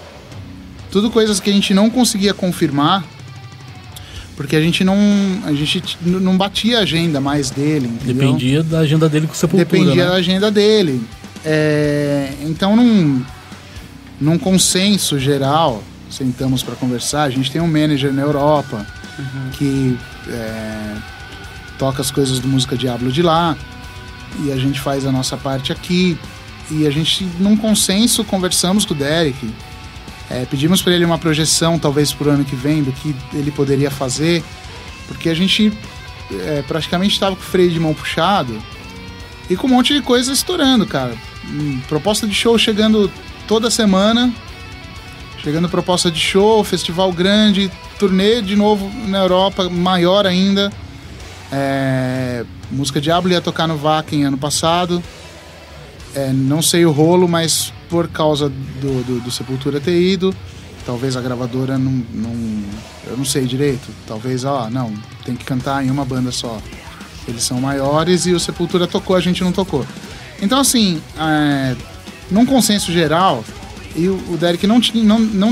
Tudo coisas que a gente não conseguia confirmar, porque a gente não batia a agenda mais dele, entendeu? Dependia da agenda dele com o Sepultura. Dependia, né? Da agenda dele. Então num consenso geral, sentamos para conversar. A gente tem um manager na Europa que toca as coisas do Música Diablo de lá, e a gente faz a nossa parte aqui. E a gente, num consenso, conversamos com o Derek, pedimos para ele uma projeção, talvez pro ano que vem, do que ele poderia fazer, porque a gente praticamente estava com o freio de mão puxado e com um monte de coisa estourando, cara. Proposta de show chegando toda semana, proposta de show, festival grande, turnê de novo na Europa, maior ainda. Música Diablo ia tocar no Wacken ano passado, não sei o rolo, mas por causa do Sepultura ter ido, talvez a gravadora não eu não sei direito, talvez, não, tem que cantar em uma banda só, eles são maiores, e o Sepultura tocou, a gente não tocou. Então, assim, num consenso geral, e o Derek não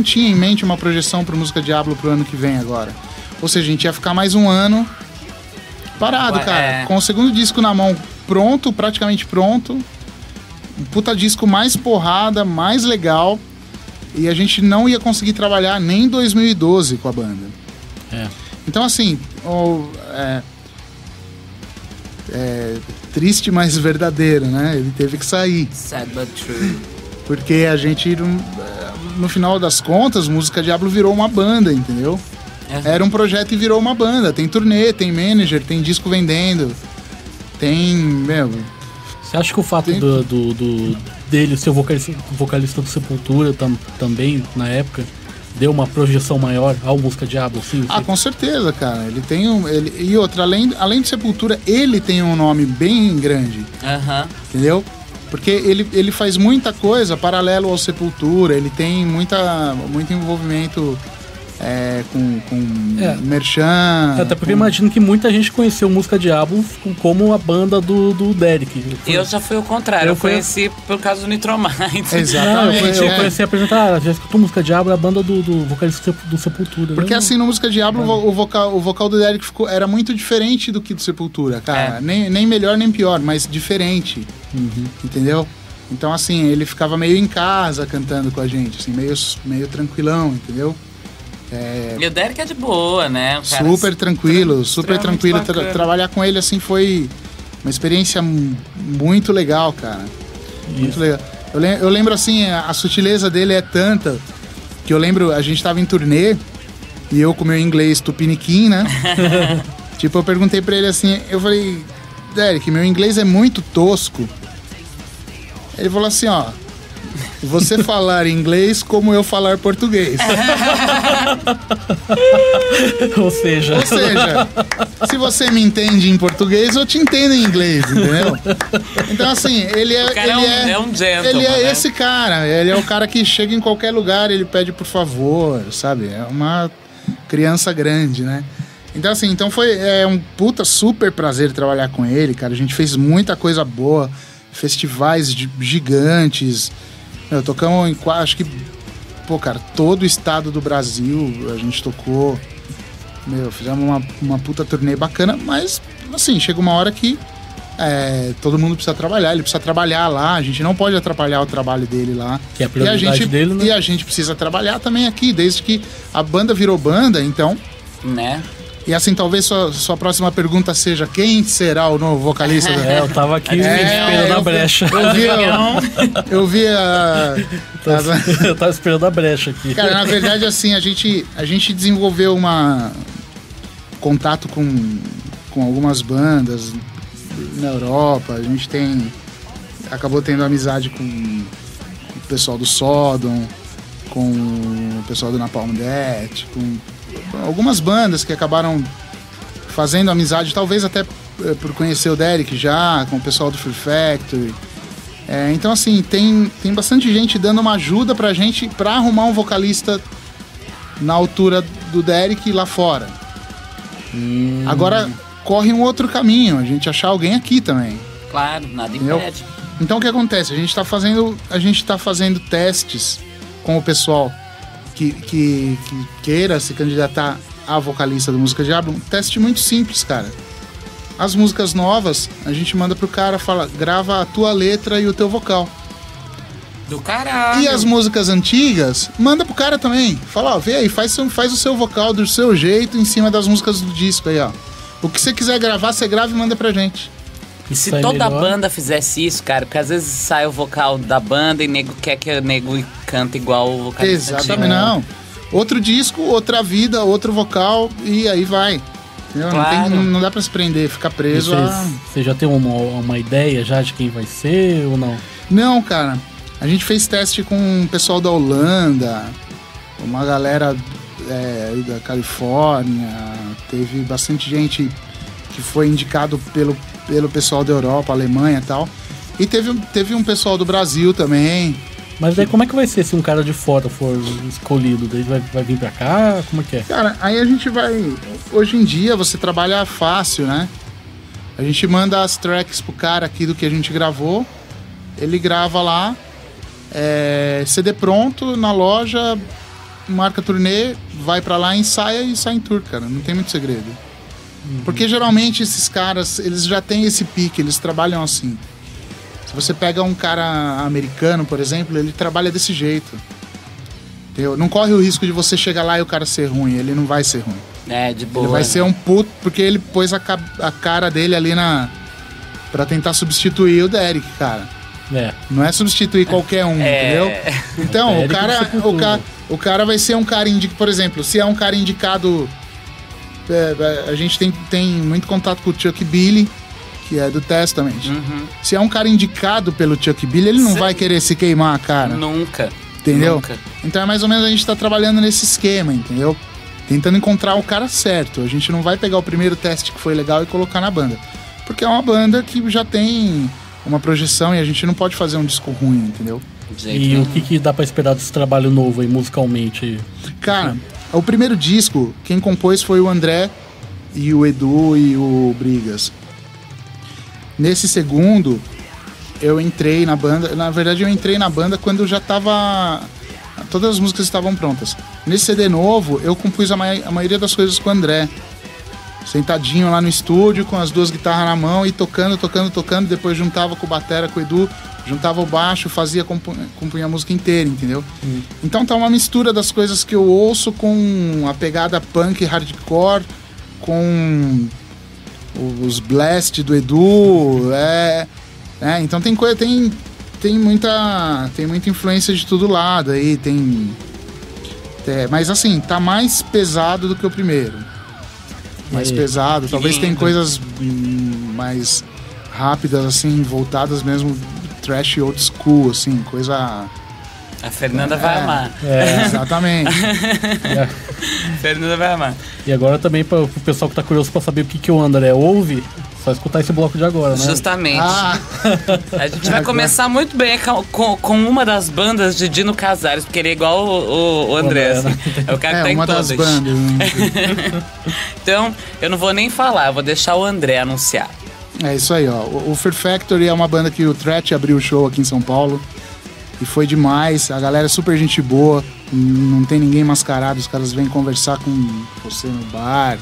tinha em mente uma projeção para o Música Diablo pro ano que vem agora. Ou seja, a gente ia ficar mais um ano parado, cara, com o segundo disco na mão pronto, praticamente pronto, um puta disco mais porrada, mais legal, e a gente não ia conseguir trabalhar nem em 2012 com a banda. Então, assim, triste, mas verdadeiro, né? Ele teve que sair. Sad but true. Porque a gente, no final das contas, Música Diablo virou uma banda, entendeu? Era um projeto e virou uma banda. Tem turnê, tem manager, tem disco vendendo, tem... Você acha que o fato dele ser vocalista do Sepultura também, na época, deu uma projeção maior ao Música Diablo? Sim, com certeza, cara. Ele tem e outra, além de Sepultura, ele tem um nome bem grande. Entendeu? Porque ele faz muita coisa paralelo ao Sepultura, ele tem muito envolvimento com merchan. Até porque imagino que muita gente conheceu Música Diablo como a banda do Derek. Eu já fui o contrário, eu conheci por causa do Nitrominds. Exatamente. Eu comecei a apresentar, já escutou Música Diablo, a banda do vocalista do Sepultura. Porque assim, no Música Diablo, o vocal do Derek era muito diferente do que do Sepultura, cara. É. Nem melhor, nem pior, mas diferente. Uhum. Entendeu? Então assim, ele ficava meio em casa cantando com a gente, assim, meio tranquilão, entendeu? E o Derek é de boa, né? O cara super tranquilo, super tranquilo. Trabalhar com ele assim foi uma experiência muito legal, cara. Isso. Muito legal. Eu lembro assim, a sutileza dele é tanta que eu lembro, a gente tava em turnê e eu com meu inglês tupiniquim, né? Tipo, eu perguntei pra ele assim, eu falei, Derek, meu inglês é muito tosco. Ele falou assim, ó, você falar inglês como eu falar português. Ou seja, se você me entende em português, eu te entendo em inglês, entendeu? Então assim, ele é esse cara, ele é o cara que chega em qualquer lugar, ele pede por favor, sabe? É uma criança grande, né? Então assim, foi um puta super prazer trabalhar com ele, cara. A gente fez muita coisa boa. Festivais gigantes. Meu, tocamos em, acho que, pô, cara, todo o estado do Brasil a gente tocou. Meu, fizemos uma puta turnê bacana, mas, assim, chega uma hora que todo mundo precisa trabalhar, ele precisa trabalhar lá, a gente não pode atrapalhar o trabalho dele lá. Que é a prioridade dele, né? E a gente precisa trabalhar também aqui, desde que a banda virou banda, então... Né? E assim, talvez sua próxima pergunta seja quem será o novo vocalista? Eu tava aqui esperando a brecha. Eu tava esperando a brecha aqui. Cara, na verdade, assim, a gente desenvolveu contato com algumas bandas na Europa. A gente acabou tendo amizade com o pessoal do Sodom, com o pessoal do Napalm Death, com algumas bandas que acabaram fazendo amizade, talvez até por conhecer o Derek já, com o pessoal do Free Factory. Então assim, tem bastante gente dando uma ajuda pra gente pra arrumar um vocalista na altura do Derek lá fora. Agora corre um outro caminho, a gente achar alguém aqui também. Claro, nada impede. Então o que acontece? A gente tá fazendo testes com o pessoal que queira se candidatar a vocalista do Música Diablo, um teste muito simples, cara. As músicas novas, a gente manda pro cara, fala, grava a tua letra e o teu vocal. Do caralho! E as músicas antigas, manda pro cara também. Fala, ó, vê aí, faz o seu vocal do seu jeito em cima das músicas do disco aí, ó. O que você quiser gravar, você grava e manda pra gente. E se toda banda fizesse isso, cara, porque às vezes sai o vocal da banda e nego quer que o nego canta igual o vocal. Exatamente, não. Outro disco, outra vida, outro vocal e aí vai. Claro. Não dá pra se prender, ficar preso. Você já tem uma ideia já de quem vai ser ou não? Não, cara. A gente fez teste com o pessoal da Holanda, uma galera da Califórnia, teve bastante gente que foi indicado pelo pessoal da Europa, Alemanha e tal. E teve um pessoal do Brasil também. Mas daí como é que vai ser se um cara de fora for escolhido? Daí vai vir pra cá? Como é que é? Cara, aí a gente vai... Hoje em dia você trabalha fácil, né? A gente manda as tracks pro cara aqui do que a gente gravou. Ele grava lá. CD pronto, na loja, marca turnê, vai pra lá, ensaia e sai em tour, cara. Não tem muito segredo. Porque geralmente esses caras, eles já têm esse pique, eles trabalham assim. Se você pega um cara americano, por exemplo, ele trabalha desse jeito. Entendeu? Não corre o risco de você chegar lá e o cara ser ruim, ele não vai ser ruim. De boa. Ele vai ser um puto, porque ele pôs a cara dele ali pra tentar substituir o Derek, cara. Não é substituir qualquer um, entendeu? Então, o cara vai ser um cara indicado, por exemplo, se é um cara indicado... A gente tem muito contato com o Chuck Billy, que é do Testament. Uhum. Se é um cara indicado pelo Chuck Billy, ele não vai querer se queimar, cara. Nunca. Entendeu? Nunca. Então é mais ou menos a gente tá trabalhando nesse esquema, entendeu? Tentando encontrar o cara certo. A gente não vai pegar o primeiro teste que foi legal e colocar na banda. Porque é uma banda que já tem uma projeção e a gente não pode fazer um disco ruim, entendeu? E o que dá pra esperar desse trabalho novo aí, musicalmente? Cara, o primeiro disco, quem compôs foi o André e o Edu e o Brigas. Nesse segundo, eu entrei na banda... Na verdade, eu entrei na banda quando já tava... Todas as músicas estavam prontas. Nesse CD novo, eu compus a maioria das coisas com o André. Sentadinho lá no estúdio, com as duas guitarras na mão e tocando. Depois juntava com o batera, com o Edu, juntava o baixo, fazia, compunha a música inteira, entendeu? Então tá uma mistura das coisas que eu ouço com a pegada punk, hardcore, com os blast do Edu. Então tem coisa... Tem muita influência de todo lado aí, mas assim, tá mais pesado do que o primeiro. Mais pesado, talvez tem coisas mais rápidas, assim, voltadas mesmo, trash old school, assim, coisa... A Fernanda vai amar. Exatamente. Fernanda vai amar. E agora também, para o pessoal que tá curioso para saber o que o André ouve... Só escutar esse bloco de agora, né? Justamente. A gente vai começar muito bem com uma das bandas de Dino Casares, porque ele é igual o André, assim. É o cara que tá em todas. Das bandas. Então, eu não vou nem falar, vou deixar o André anunciar. É isso aí, ó. O Fear Factory é uma banda que o Threat abriu o show aqui em São Paulo. E foi demais. A galera é super gente boa, não tem ninguém mascarado, os caras vêm conversar com você no bar.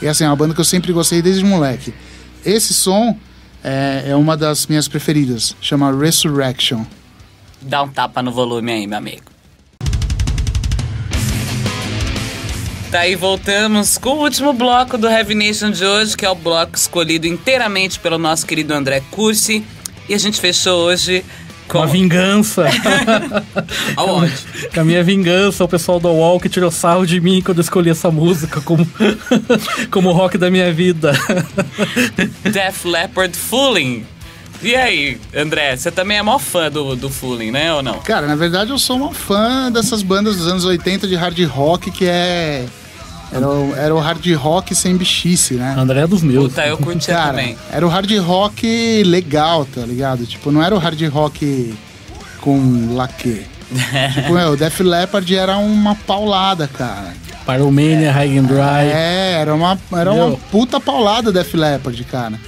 E assim, é uma banda que eu sempre gostei desde moleque. Esse som é uma das minhas preferidas. Chama Resurrection. Dá um tapa no volume aí, meu amigo. Tá, e voltamos com o último bloco do Heavy Nation de hoje, que é o bloco escolhido inteiramente pelo nosso querido André Curcio. E a gente fechou hoje... Com a vingança. Aonde? Com a minha vingança, o pessoal do UOL que tirou sarro de mim quando eu escolhi essa música como rock da minha vida. Def Leppard, Fooling. E aí, André, você também é maior fã do Fooling, né, ou não? Cara, na verdade eu sou um fã dessas bandas dos anos 80 de hard rock, que era o hard rock sem bichice, né? André é dos meus. Puta, eu curtia também. Era o hard rock legal, tá ligado? Tipo, não era o hard rock com laque. Tipo, o Def Leppard era uma paulada, cara. Pyromania, High and Dry. Era uma puta paulada Def Leppard, cara.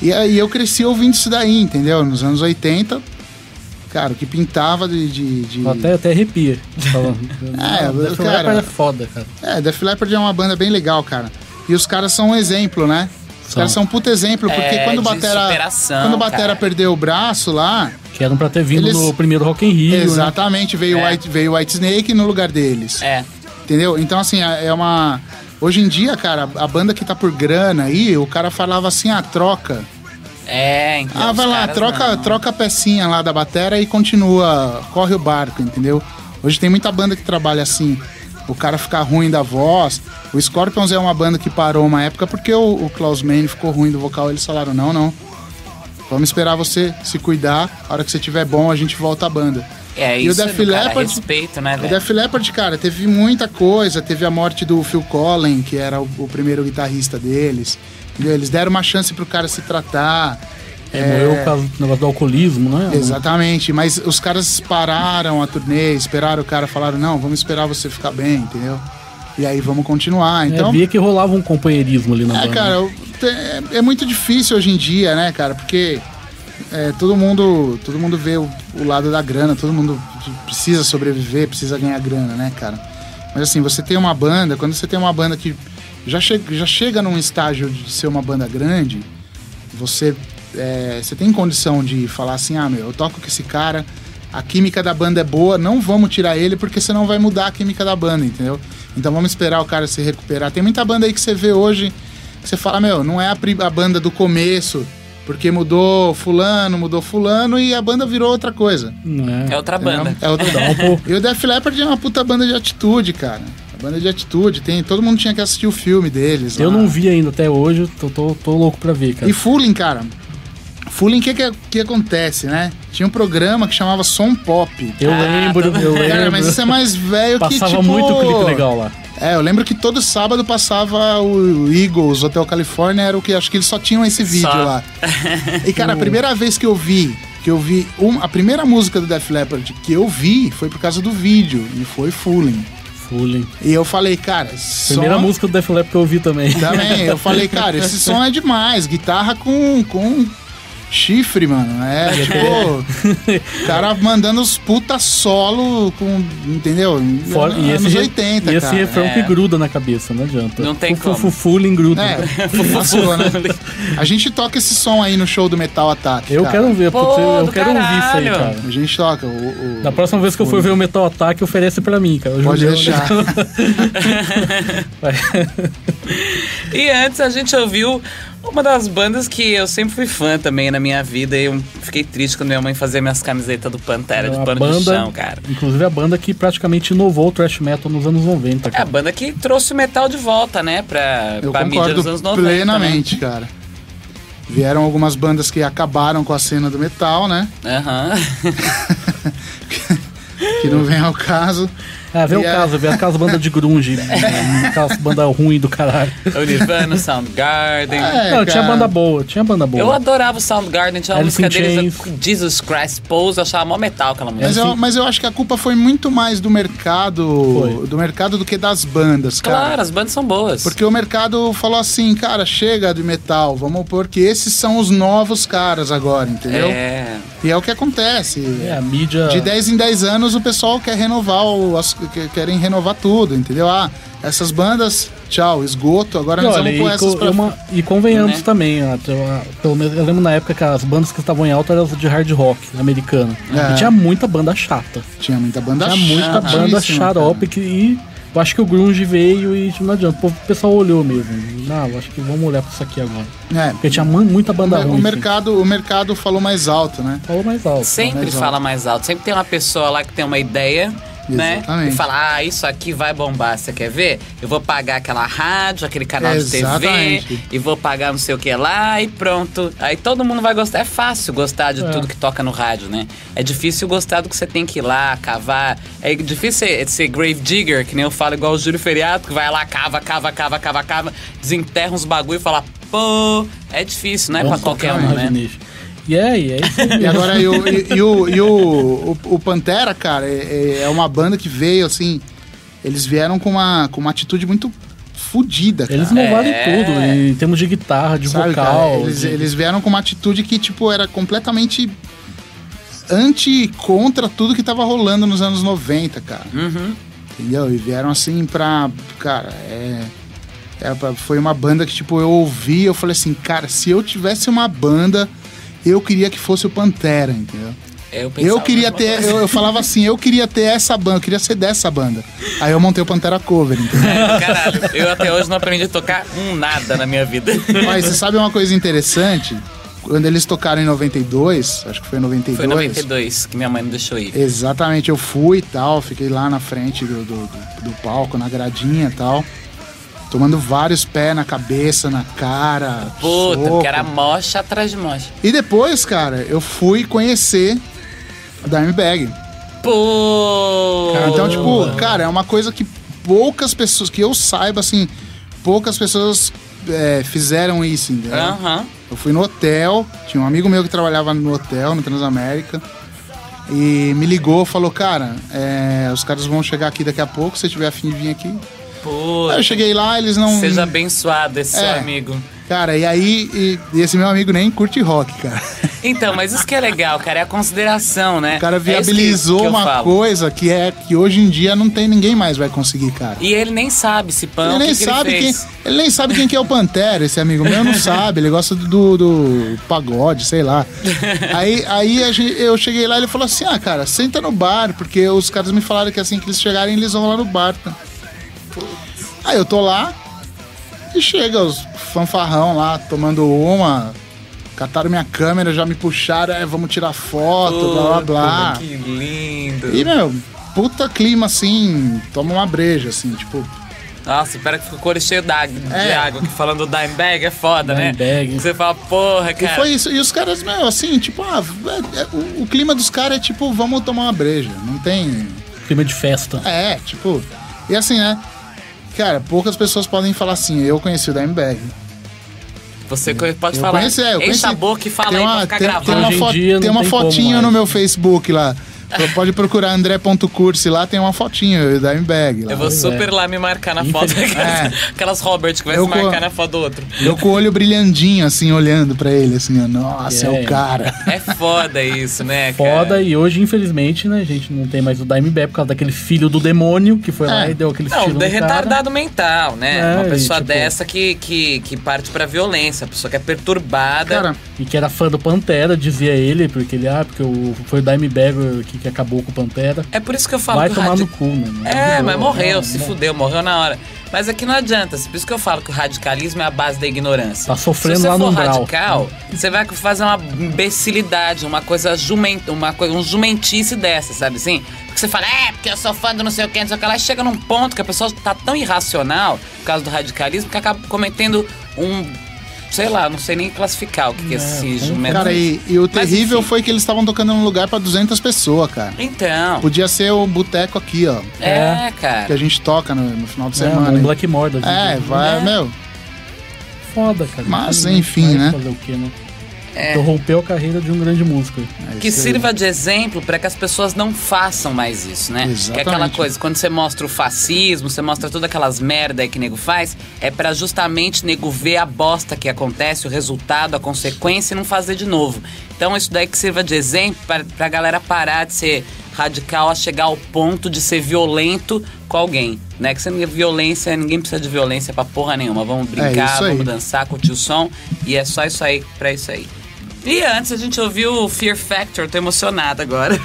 E aí eu cresci ouvindo isso daí, entendeu? Nos anos 80... Cara, o que pintava de... Até arrepia. Def Leppard é foda, cara. Def Leppard é uma banda bem legal, cara. E os caras são um exemplo, né? Os caras são um puto exemplo, porque quando o Batera perdeu o braço lá... Que eram pra ter vindo no primeiro Rock in Rio, exatamente, né? Veio Whitesnake no lugar deles. Entendeu? Então, assim, é uma... Hoje em dia, cara, a banda que tá por grana aí, o cara falava assim, troca... Então vai lá, troca a pecinha lá da batera e continua, corre o barco, entendeu? Hoje tem muita banda que trabalha assim, o cara fica ruim da voz. O Scorpions é uma banda que parou uma época porque o Klaus Mann ficou ruim do vocal, eles falaram, não, vamos esperar você se cuidar, a hora que você tiver bom a gente volta à banda. E isso, o Def Leppard, respeito, né, velho? O Def Leppard, cara, teve muita coisa, teve a morte do Phil Collins, que era o primeiro guitarrista deles. Eles deram uma chance pro cara se tratar. Morreu por causa do negócio do alcoolismo, né? Exatamente, mas os caras pararam a turnê, esperaram o cara, falaram, não, vamos esperar você ficar bem, entendeu? E aí vamos continuar, então... via que rolava um companheirismo ali na banda. Cara, é muito difícil hoje em dia, né, cara? Porque todo mundo vê o lado da grana, todo mundo precisa sobreviver, precisa ganhar grana, né, cara? Mas assim, você tem uma banda, quando você tem uma banda que... Já chega num estágio de ser uma banda grande, você tem condição de falar assim, eu toco com esse cara, a química da banda é boa, não vamos tirar ele porque senão vai mudar a química da banda, entendeu? Então vamos esperar o cara se recuperar. Tem muita banda aí que você vê hoje, que você fala, não é a banda do começo, porque mudou fulano e a banda virou outra coisa. É outra banda. É outra banda. E o Def Leppard é uma puta banda de atitude, cara. Banda de atitude, todo mundo tinha que assistir o filme deles. Eu não vi ainda até hoje, tô louco pra ver, cara. E Fooling, cara. Fooling, o que acontece, né? Tinha um programa que chamava Som Pop. Eu lembro. Cara, mas isso é mais velho que, tipo... Passava muito clipe legal lá. É, eu lembro que todo sábado passava o Eagles, Hotel California, era o que acho que eles só tinham esse vídeo só. Lá. E cara, a primeira vez que eu vi, a primeira música do Def Leppard que eu vi foi por causa do vídeo, e foi Fooling. E eu falei, cara, primeira música do Def Leppard que eu ouvi também. Também, eu falei, cara, esse som é demais, guitarra com chifre, mano. É, tipo, o cara mandando os puta solo com, entendeu? Fora, e anos 80, cara. E esse refrão que gruda na cabeça, não adianta. Não tem como. Fooling gruda. Vacilou, né? A gente toca esse som aí no show do Metal Attack. Eu quero ver, porque eu quero ouvir isso aí, cara. A gente toca. Na próxima vez que eu for ver o Metal Attack, oferece pra mim, cara. Pode deixar. E antes a gente ouviu uma das bandas que eu sempre fui fã também na minha vida, e eu fiquei triste quando minha mãe fazia minhas camisetas do Pantera de pano de chão, cara. Inclusive a banda que praticamente inovou o thrash metal nos anos 90, cara. É a banda que trouxe o metal de volta, né, pra mídia dos anos 90. Plenamente, também. Cara. Vieram algumas bandas que acabaram com a cena do metal, né? Aham. Que não vem ao caso. Ah, vê o caso, vê aquelas bandas de grunge, aquelas bandas ruins do caralho. O Nirvana, Soundgarden. Não, tinha banda boa, Eu adorava o Soundgarden, tinha uma música deles, Jesus Christ Pose, eu achava mó metal aquela música. Mas eu acho que a culpa foi muito mais do mercado, do que das bandas, cara. Claro, as bandas são boas. Porque o mercado falou assim, cara, chega de metal, vamos pôr que esses são os novos caras agora, entendeu? É. E é o que acontece. É, a mídia... De 10 em 10 anos o pessoal quer renovar as querem renovar tudo, entendeu? Ah, essas bandas, tchau, esgoto, agora nós vamos pôr essas pra... E convenhamos também, pelo menos eu lembro na época que as bandas que estavam em alta eram de hard rock americano. É. E tinha muita banda chata. Tinha muita banda xarope eu acho que o grunge veio e não adianta. O pessoal olhou mesmo. Não, eu acho que vamos olhar pra isso aqui agora. Porque tinha muita banda ruim. O mercado falou mais alto, né? Sempre fala mais alto. Sempre tem uma pessoa lá que tem uma ideia... Né? E falar, isso aqui vai bombar, você quer ver? Eu vou pagar aquela rádio, aquele canal de TV, e vou pagar não sei o que lá e pronto. Aí todo mundo vai gostar. É fácil gostar de tudo que toca no rádio, né? É difícil gostar do que você tem que ir lá, cavar. É difícil ser grave digger, que nem eu falo, igual o Júlio Feriato, que vai lá, cava, desenterra uns bagulho e fala, pô, é difícil, não é pra qualquer um, né? E agora o Pantera, cara, é uma banda que veio assim. Eles vieram com uma atitude muito fodida, cara. Eles inovaram tudo, em termos de guitarra, de vocal. Cara, eles vieram com uma atitude que, tipo, era completamente contra tudo que tava rolando nos anos 90, cara. Uhum. Entendeu? E vieram assim pra. Cara, foi uma banda que, tipo, eu ouvi, eu falei assim, cara, se eu tivesse uma banda. Eu queria que fosse o Pantera, entendeu? Eu queria ter... Eu falava assim, eu queria ter essa banda, eu queria ser dessa banda. Aí eu montei o Pantera Cover, entendeu? Caralho, eu até hoje não aprendi a tocar nada na minha vida. Mas você sabe uma coisa interessante? Quando eles tocaram em 92, acho que foi em 92... Foi em 92, que minha mãe me deixou ir. Exatamente, eu fui e tal, fiquei lá na frente do palco, na gradinha e tal... Tomando vários pés na cabeça, na cara. Puta, soco. Que era mocha atrás de mocha. E depois, cara, eu fui conhecer a Dimebag. Pô! Então, tipo, cara, é uma coisa que poucas pessoas, que eu saiba, assim, poucas pessoas fizeram isso, entendeu? Uhum. Eu fui no hotel, tinha um amigo meu que trabalhava no hotel, no Transamérica. E me ligou, falou, cara, os caras vão chegar aqui daqui a pouco, se tiver afim de vir aqui. Pô, eu cheguei lá, eles não... Seja abençoado esse seu amigo. Cara, e aí... E esse meu amigo nem curte rock, cara. Então, mas isso que é legal, cara, é a consideração, né? O cara viabilizou uma coisa que hoje em dia não tem ninguém mais vai conseguir, cara. E ele nem sabe se pão, ele nem sabe quem que é o Pantera, esse amigo meu não sabe, ele gosta do pagode, sei lá. Aí eu cheguei lá e ele falou assim, ah, cara, senta no bar, porque os caras me falaram que assim que eles chegarem, eles vão lá no bar, tá? Aí eu tô lá e chega os fanfarrão lá tomando uma, cataram minha câmera, já me puxaram, vamos tirar foto, blá blá blá. Que lindo. E meu, puta clima assim, toma uma breja assim, tipo. Nossa, pera que ficou o couro cheio de água, que falando do Dimebag é foda, né? Dimebag. Você fala, porra, cara. E foi isso, e os caras, meu, assim, tipo, o clima dos caras é tipo, vamos tomar uma breja, não tem. Clima de festa. Tipo. E assim, né? Cara, poucas pessoas podem falar assim, eu conheci o Dimebag. Você pode falar, enche a boca e fala tem aí pra ficar gravando. Tem uma fotinha no meu Facebook lá. Pode procurar andré.curcio lá, tem uma fotinha da Dimebag. Eu vou super lá me marcar na foto. Aquelas Robert que vai se marcar na foto do outro. Eu com o olho brilhandinho, assim, olhando pra ele, assim, nossa, é o cara. É foda isso, né, cara? Foda, e hoje, infelizmente, né, a gente não tem mais o Dimebag por causa daquele filho do demônio que foi lá e deu aquele tiro no cara. Não, retardado mental, né? É, uma pessoa dessa que parte pra violência, a pessoa que é perturbada. Cara, e que era fã do Pantera, dizia ele, porque ele, porque foi o Dimebag que acabou com o Pantera. É por isso que eu falo que o rádio... Vai tomar no cu, mano. Mas morreu, se fudeu, morreu na hora. Mas aqui não adianta, por isso que eu falo que o radicalismo é a base da ignorância. Tá sofrendo lá no umbral. Se você for radical, você vai fazer uma imbecilidade, uma coisa jumentice dessa, sabe assim? Porque você fala, porque eu sou fã do não sei o que, não sei o que lá. Chega num ponto que a pessoa tá tão irracional, por causa do radicalismo, que acaba cometendo sei lá, não sei nem classificar o que é esse jumento. Cara, e o terrível foi que eles estavam tocando num lugar pra 200 pessoas, cara. Então. Podia ser o boteco aqui, ó. É, cara. Que a gente toca no final de semana. Um Black Mord. Meu. Foda, cara. Mas, enfim, né? Fazer o quê, né? Então, rompeu a carreira de um grande músico. Que sirva de exemplo para que as pessoas não façam mais isso, né? Exatamente. Que é aquela coisa, quando você mostra o fascismo, você mostra todas aquelas merda aí que nego faz, é para justamente nego ver a bosta que acontece, o resultado, a consequência e não fazer de novo. Então isso daí que sirva de exemplo pra galera parar de ser radical a chegar ao ponto de ser violento com alguém, né? Que ninguém precisa de violência pra porra nenhuma. Vamos brincar, vamos dançar, curtir o som e é só isso aí, pra isso aí. E antes a gente ouviu o Fear Factor, tô emocionado agora.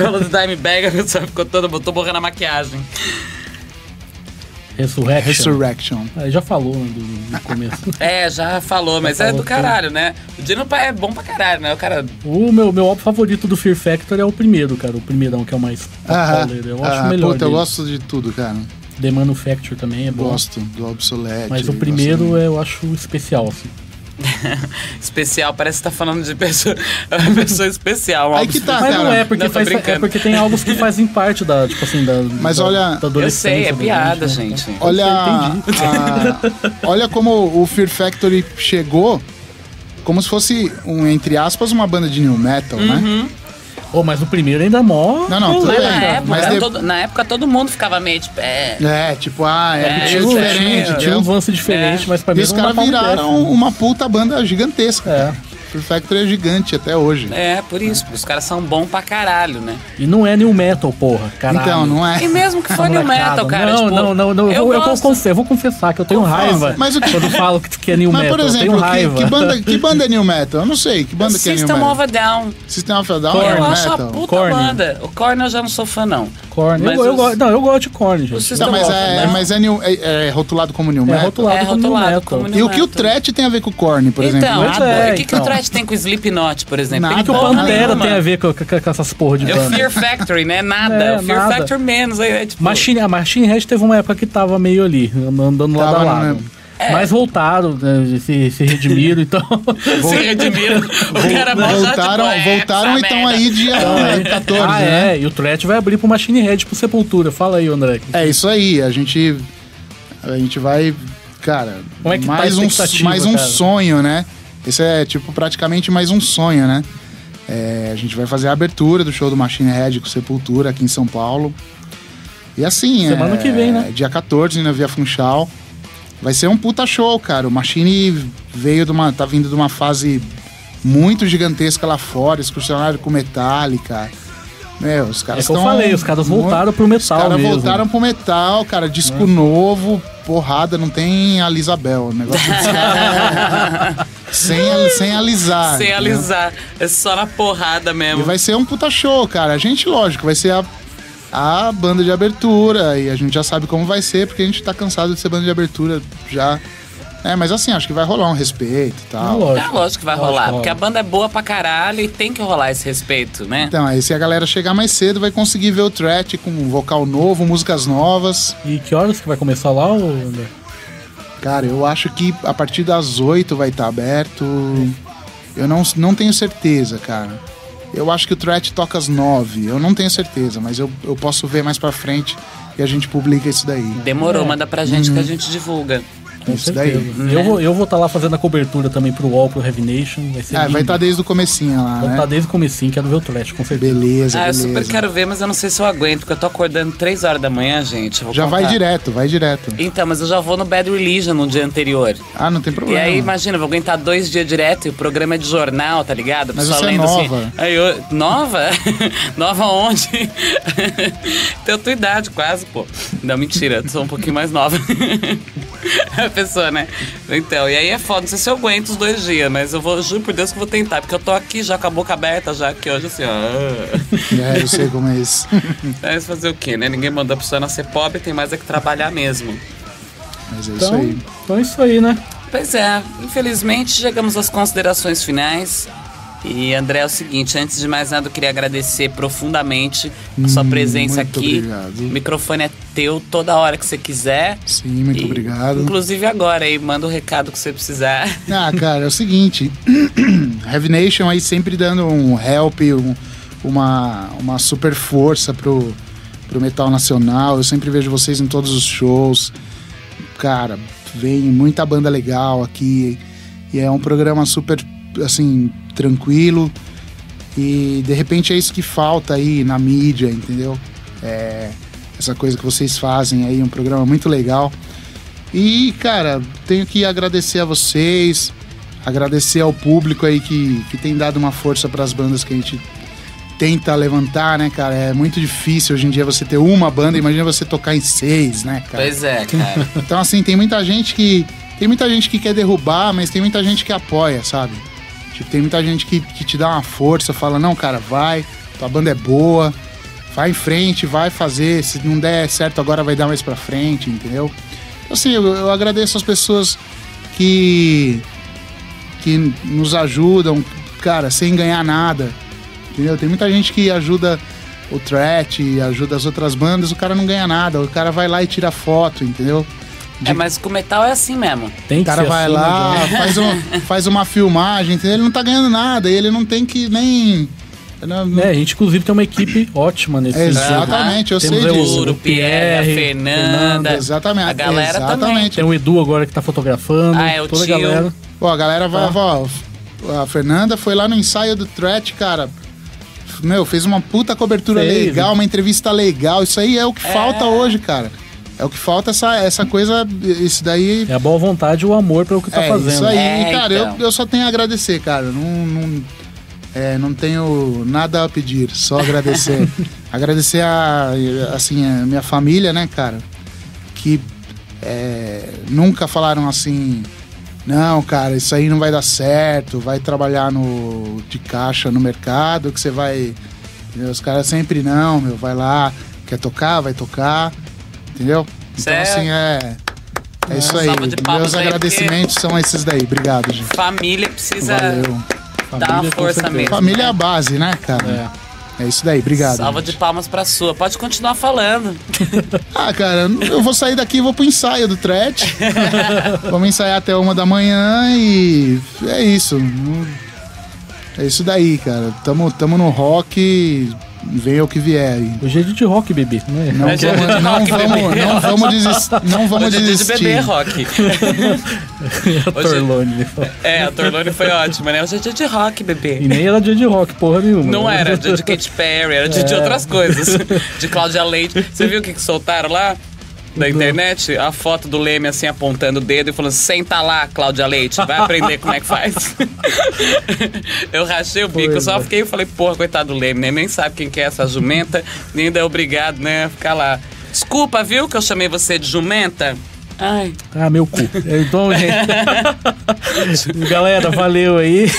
Falou do Dimebag, a pessoa ficou toda, botou borrando a maquiagem. Resurrection. Já falou no começo. Já falou, mas já falou, é do caralho, né? O Dino é bom pra caralho, né? O cara... O meu álbum favorito do Fear Factor é o primeiro, cara. O primeirão, que é o mais popular. Eu acho melhor. Puta, eu gosto de tudo, cara. The Manufacture também é bom. Gosto do Obsolete. Mas o primeiro eu acho especial, assim. Especial, parece que tá falando de pessoa especial. Aí que tá, mas não é, porque, não, é porque tem álbuns que fazem parte da, tipo assim, da, mas da, olha, da adolescência. Eu sei, é piada, gente. Né? Olha como o Fear Factory chegou como se fosse, entre aspas, uma banda de new metal, né? Oh, mas o primeiro ainda morre. Não, tudo bem. Na época todo mundo ficava meio de pé. Tinha um avanço diferente, mas pra mim... E os caras viraram uma puta banda gigantesca. Fear Factory é gigante até hoje. Por isso. Os caras são bons pra caralho, né? E não é new metal, porra. Caralho. Então, não é. E mesmo que foi new metal, cara. Não. Eu vou confessar que eu tenho raiva quando falo que é new metal. Mas, por exemplo, que banda é new metal? Eu não sei. Que banda que é new metal? System of a Down. System of a Down é new metal. Eu acho a puta banda. O Korn eu já não sou fã, não. Korn. Eu gosto de Korn, gente. Mas é rotulado como new metal? É rotulado como new metal. E o que o Threat tem a ver com o Korn, por exemplo? Então, o que o Threat tem com o Slipknot, por exemplo? O que o Pantera tem a ver com essas porra de banda? É o Fear Factory, né? Fear Factor menos. Tipo... A Machine Head teve uma época que tava meio ali, andando lado a lado. Mas voltaram, né? Se redimiram, então... Se redimiram. Voltaram e estão aí dia 14, né? E o Threat vai abrir pro Machine Head, pro Sepultura. Fala aí, André. É isso aí, a gente vai... Cara, como é que mais um sonho, né? Esse é, praticamente mais um sonho, né? A gente vai fazer a abertura do show do Machine Head com Sepultura aqui em São Paulo. E assim... Semana que vem, né? Dia 14, na Via Funchal. Vai ser um puta show, cara. O Machine tá vindo de uma fase muito gigantesca lá fora, excursionário com Metallica. Meu, os caras estão... É que eu falei, os caras voltaram pro metal mesmo. Os caras voltaram pro metal, cara. Disco novo, porrada, não tem a Lisabel. O negócio dos caras... Sem alisar. Sem alisar. É só na porrada mesmo. E vai ser um puta show, cara. A gente, lógico, vai ser a banda de abertura. E a gente já sabe como vai ser, porque a gente tá cansado de ser banda de abertura já. Mas assim, acho que vai rolar um respeito e tal. Lógico que vai rolar. Porque a banda é boa pra caralho e tem que rolar esse respeito, né? Então, aí se a galera chegar mais cedo, vai conseguir ver o Threat com um vocal novo, músicas novas. E que horas que vai começar lá, André? Cara, eu acho que a partir das 8 vai estar aberto. Eu não tenho certeza, cara. Eu acho que o Threat toca às 9. Eu não tenho certeza, mas eu posso ver mais pra frente. e a gente publica isso daí. Demorou, manda pra gente que a gente divulga. Com isso certeza. Daí. Eu vou estar lá fazendo a cobertura também pro UOL, pro Heavy Nation. Vai ser lindo. Vai estar desde o comecinho lá, né? Vai estar desde o comecinho, quero ver o Threat, com certeza. Beleza, beleza. Eu super quero ver, mas eu não sei se eu aguento, porque eu tô acordando 3 horas da manhã, gente. Já contar. vai direto. Então, mas eu já vou no Bad Religion no dia anterior. Ah, não tem problema. E aí, imagina, eu vou aguentar 2 dias direto e o programa é de jornal, tá ligado? O pessoal lendo nova. Assim. Aí eu, nova? Nova onde? Tenho a tua idade quase, pô. Não, mentira, eu sou um pouquinho mais nova. Pessoa, né? Então, e aí é foda, não sei se eu aguento os 2 dias, mas eu vou, juro por Deus que eu vou tentar, porque eu tô aqui já com a boca aberta, já que hoje assim, ó. É, eu sei como é isso. É isso, fazer o quê, né? Ninguém manda a pessoa nascer pobre, tem mais é que trabalhar mesmo. Mas é isso aí. Então é isso aí, né? Pois é, infelizmente chegamos às considerações finais. E André, é o seguinte, antes de mais nada eu queria agradecer profundamente a sua presença aqui. Obrigado. O microfone é teu toda hora que você quiser. Sim, muito obrigado. Inclusive agora aí, manda o recado que você precisar. Ah, cara, é o seguinte, Heavy Nation aí sempre dando um help, uma super força pro metal nacional. Eu sempre vejo vocês em todos os shows. Cara, vem muita banda legal aqui e é um programa super, assim, tranquilo, e de repente é isso que falta aí na mídia, entendeu? Essa coisa que vocês fazem aí, um programa muito legal. E, cara, tenho que agradecer a vocês, agradecer ao público aí que tem dado uma força para as bandas que a gente tenta levantar, né, cara? É muito difícil hoje em dia você ter uma banda, imagina você tocar em 6, né, cara? Pois é, cara. Então, assim, tem muita gente que quer derrubar, mas tem muita gente que apoia, sabe? Tipo, tem muita gente que te dá uma força, fala, não, cara, vai, tua banda é boa, vai em frente, vai fazer, se não der certo agora vai dar mais pra frente, entendeu? Então, assim, eu agradeço as pessoas que nos ajudam, cara, sem ganhar nada, entendeu? Tem muita gente que ajuda o Threat, ajuda as outras bandas, o cara não ganha nada, o cara vai lá e tira foto, entendeu? Mas com metal é assim mesmo. O cara vai assim, lá, faz uma filmagem, entendeu? Ele não tá ganhando nada, ele não tem que nem... Não... a gente inclusive tem uma equipe ótima nesse jogo. Exatamente, eu sei disso. O Pierre, a Fernanda, exatamente, a galera também. Tem o Edu agora que tá fotografando, toda a galera. Pô, a galera vai... A Fernanda foi lá no ensaio do Threat, cara... Meu, fez uma puta cobertura legal, uma entrevista legal. Isso aí é o que falta hoje, cara. É o que falta, essa coisa, isso daí... É a boa vontade e o amor para o que tá fazendo. É isso aí, cara, então. eu só tenho a agradecer, cara. Não tenho nada a pedir, só agradecer. Agradecer a minha família, né, cara? Que nunca falaram assim, não, cara, isso aí não vai dar certo, vai trabalhar de caixa no mercado, que você vai... Os caras sempre, não, meu, vai lá, quer tocar, vai tocar... Entendeu? Então, assim, é isso aí. Meus agradecimentos são esses daí. Obrigado, gente. Família precisa dar uma força mesmo. Família é a base, né, cara? É isso daí. Obrigado. Salva de palmas pra sua. Pode continuar falando. Ah, cara, eu vou sair daqui e vou pro ensaio do Threat. Vamos ensaiar até 1 da manhã e é isso. É isso daí, cara. Tamo no rock... Venha o que vier aí. Hoje é dia de rock, bebê. Não vamos desistir. Hoje é dia de bebê rock. A Torlone foi ótima, né? Hoje é dia de rock, bebê. E nem era dia de rock, porra nenhuma. Não era dia de Katy Perry, era dia de outras coisas. De Cláudia Leite. Você viu o que soltaram lá? Da internet, a foto do Leme assim apontando o dedo e falando, senta lá, Cláudia Leite, vai aprender como é que faz. Eu rachei o bico, só fiquei e falei, porra, coitado do Leme, né? Nem sabe quem que é essa jumenta, nem ainda é obrigado, né, a ficar lá. Desculpa, viu, que eu chamei você de jumenta? Ai. Ah, meu cu. Então, gente. Galera, valeu aí.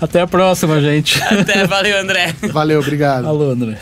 Até a próxima, gente. Valeu, André. Valeu, obrigado. Alô, André.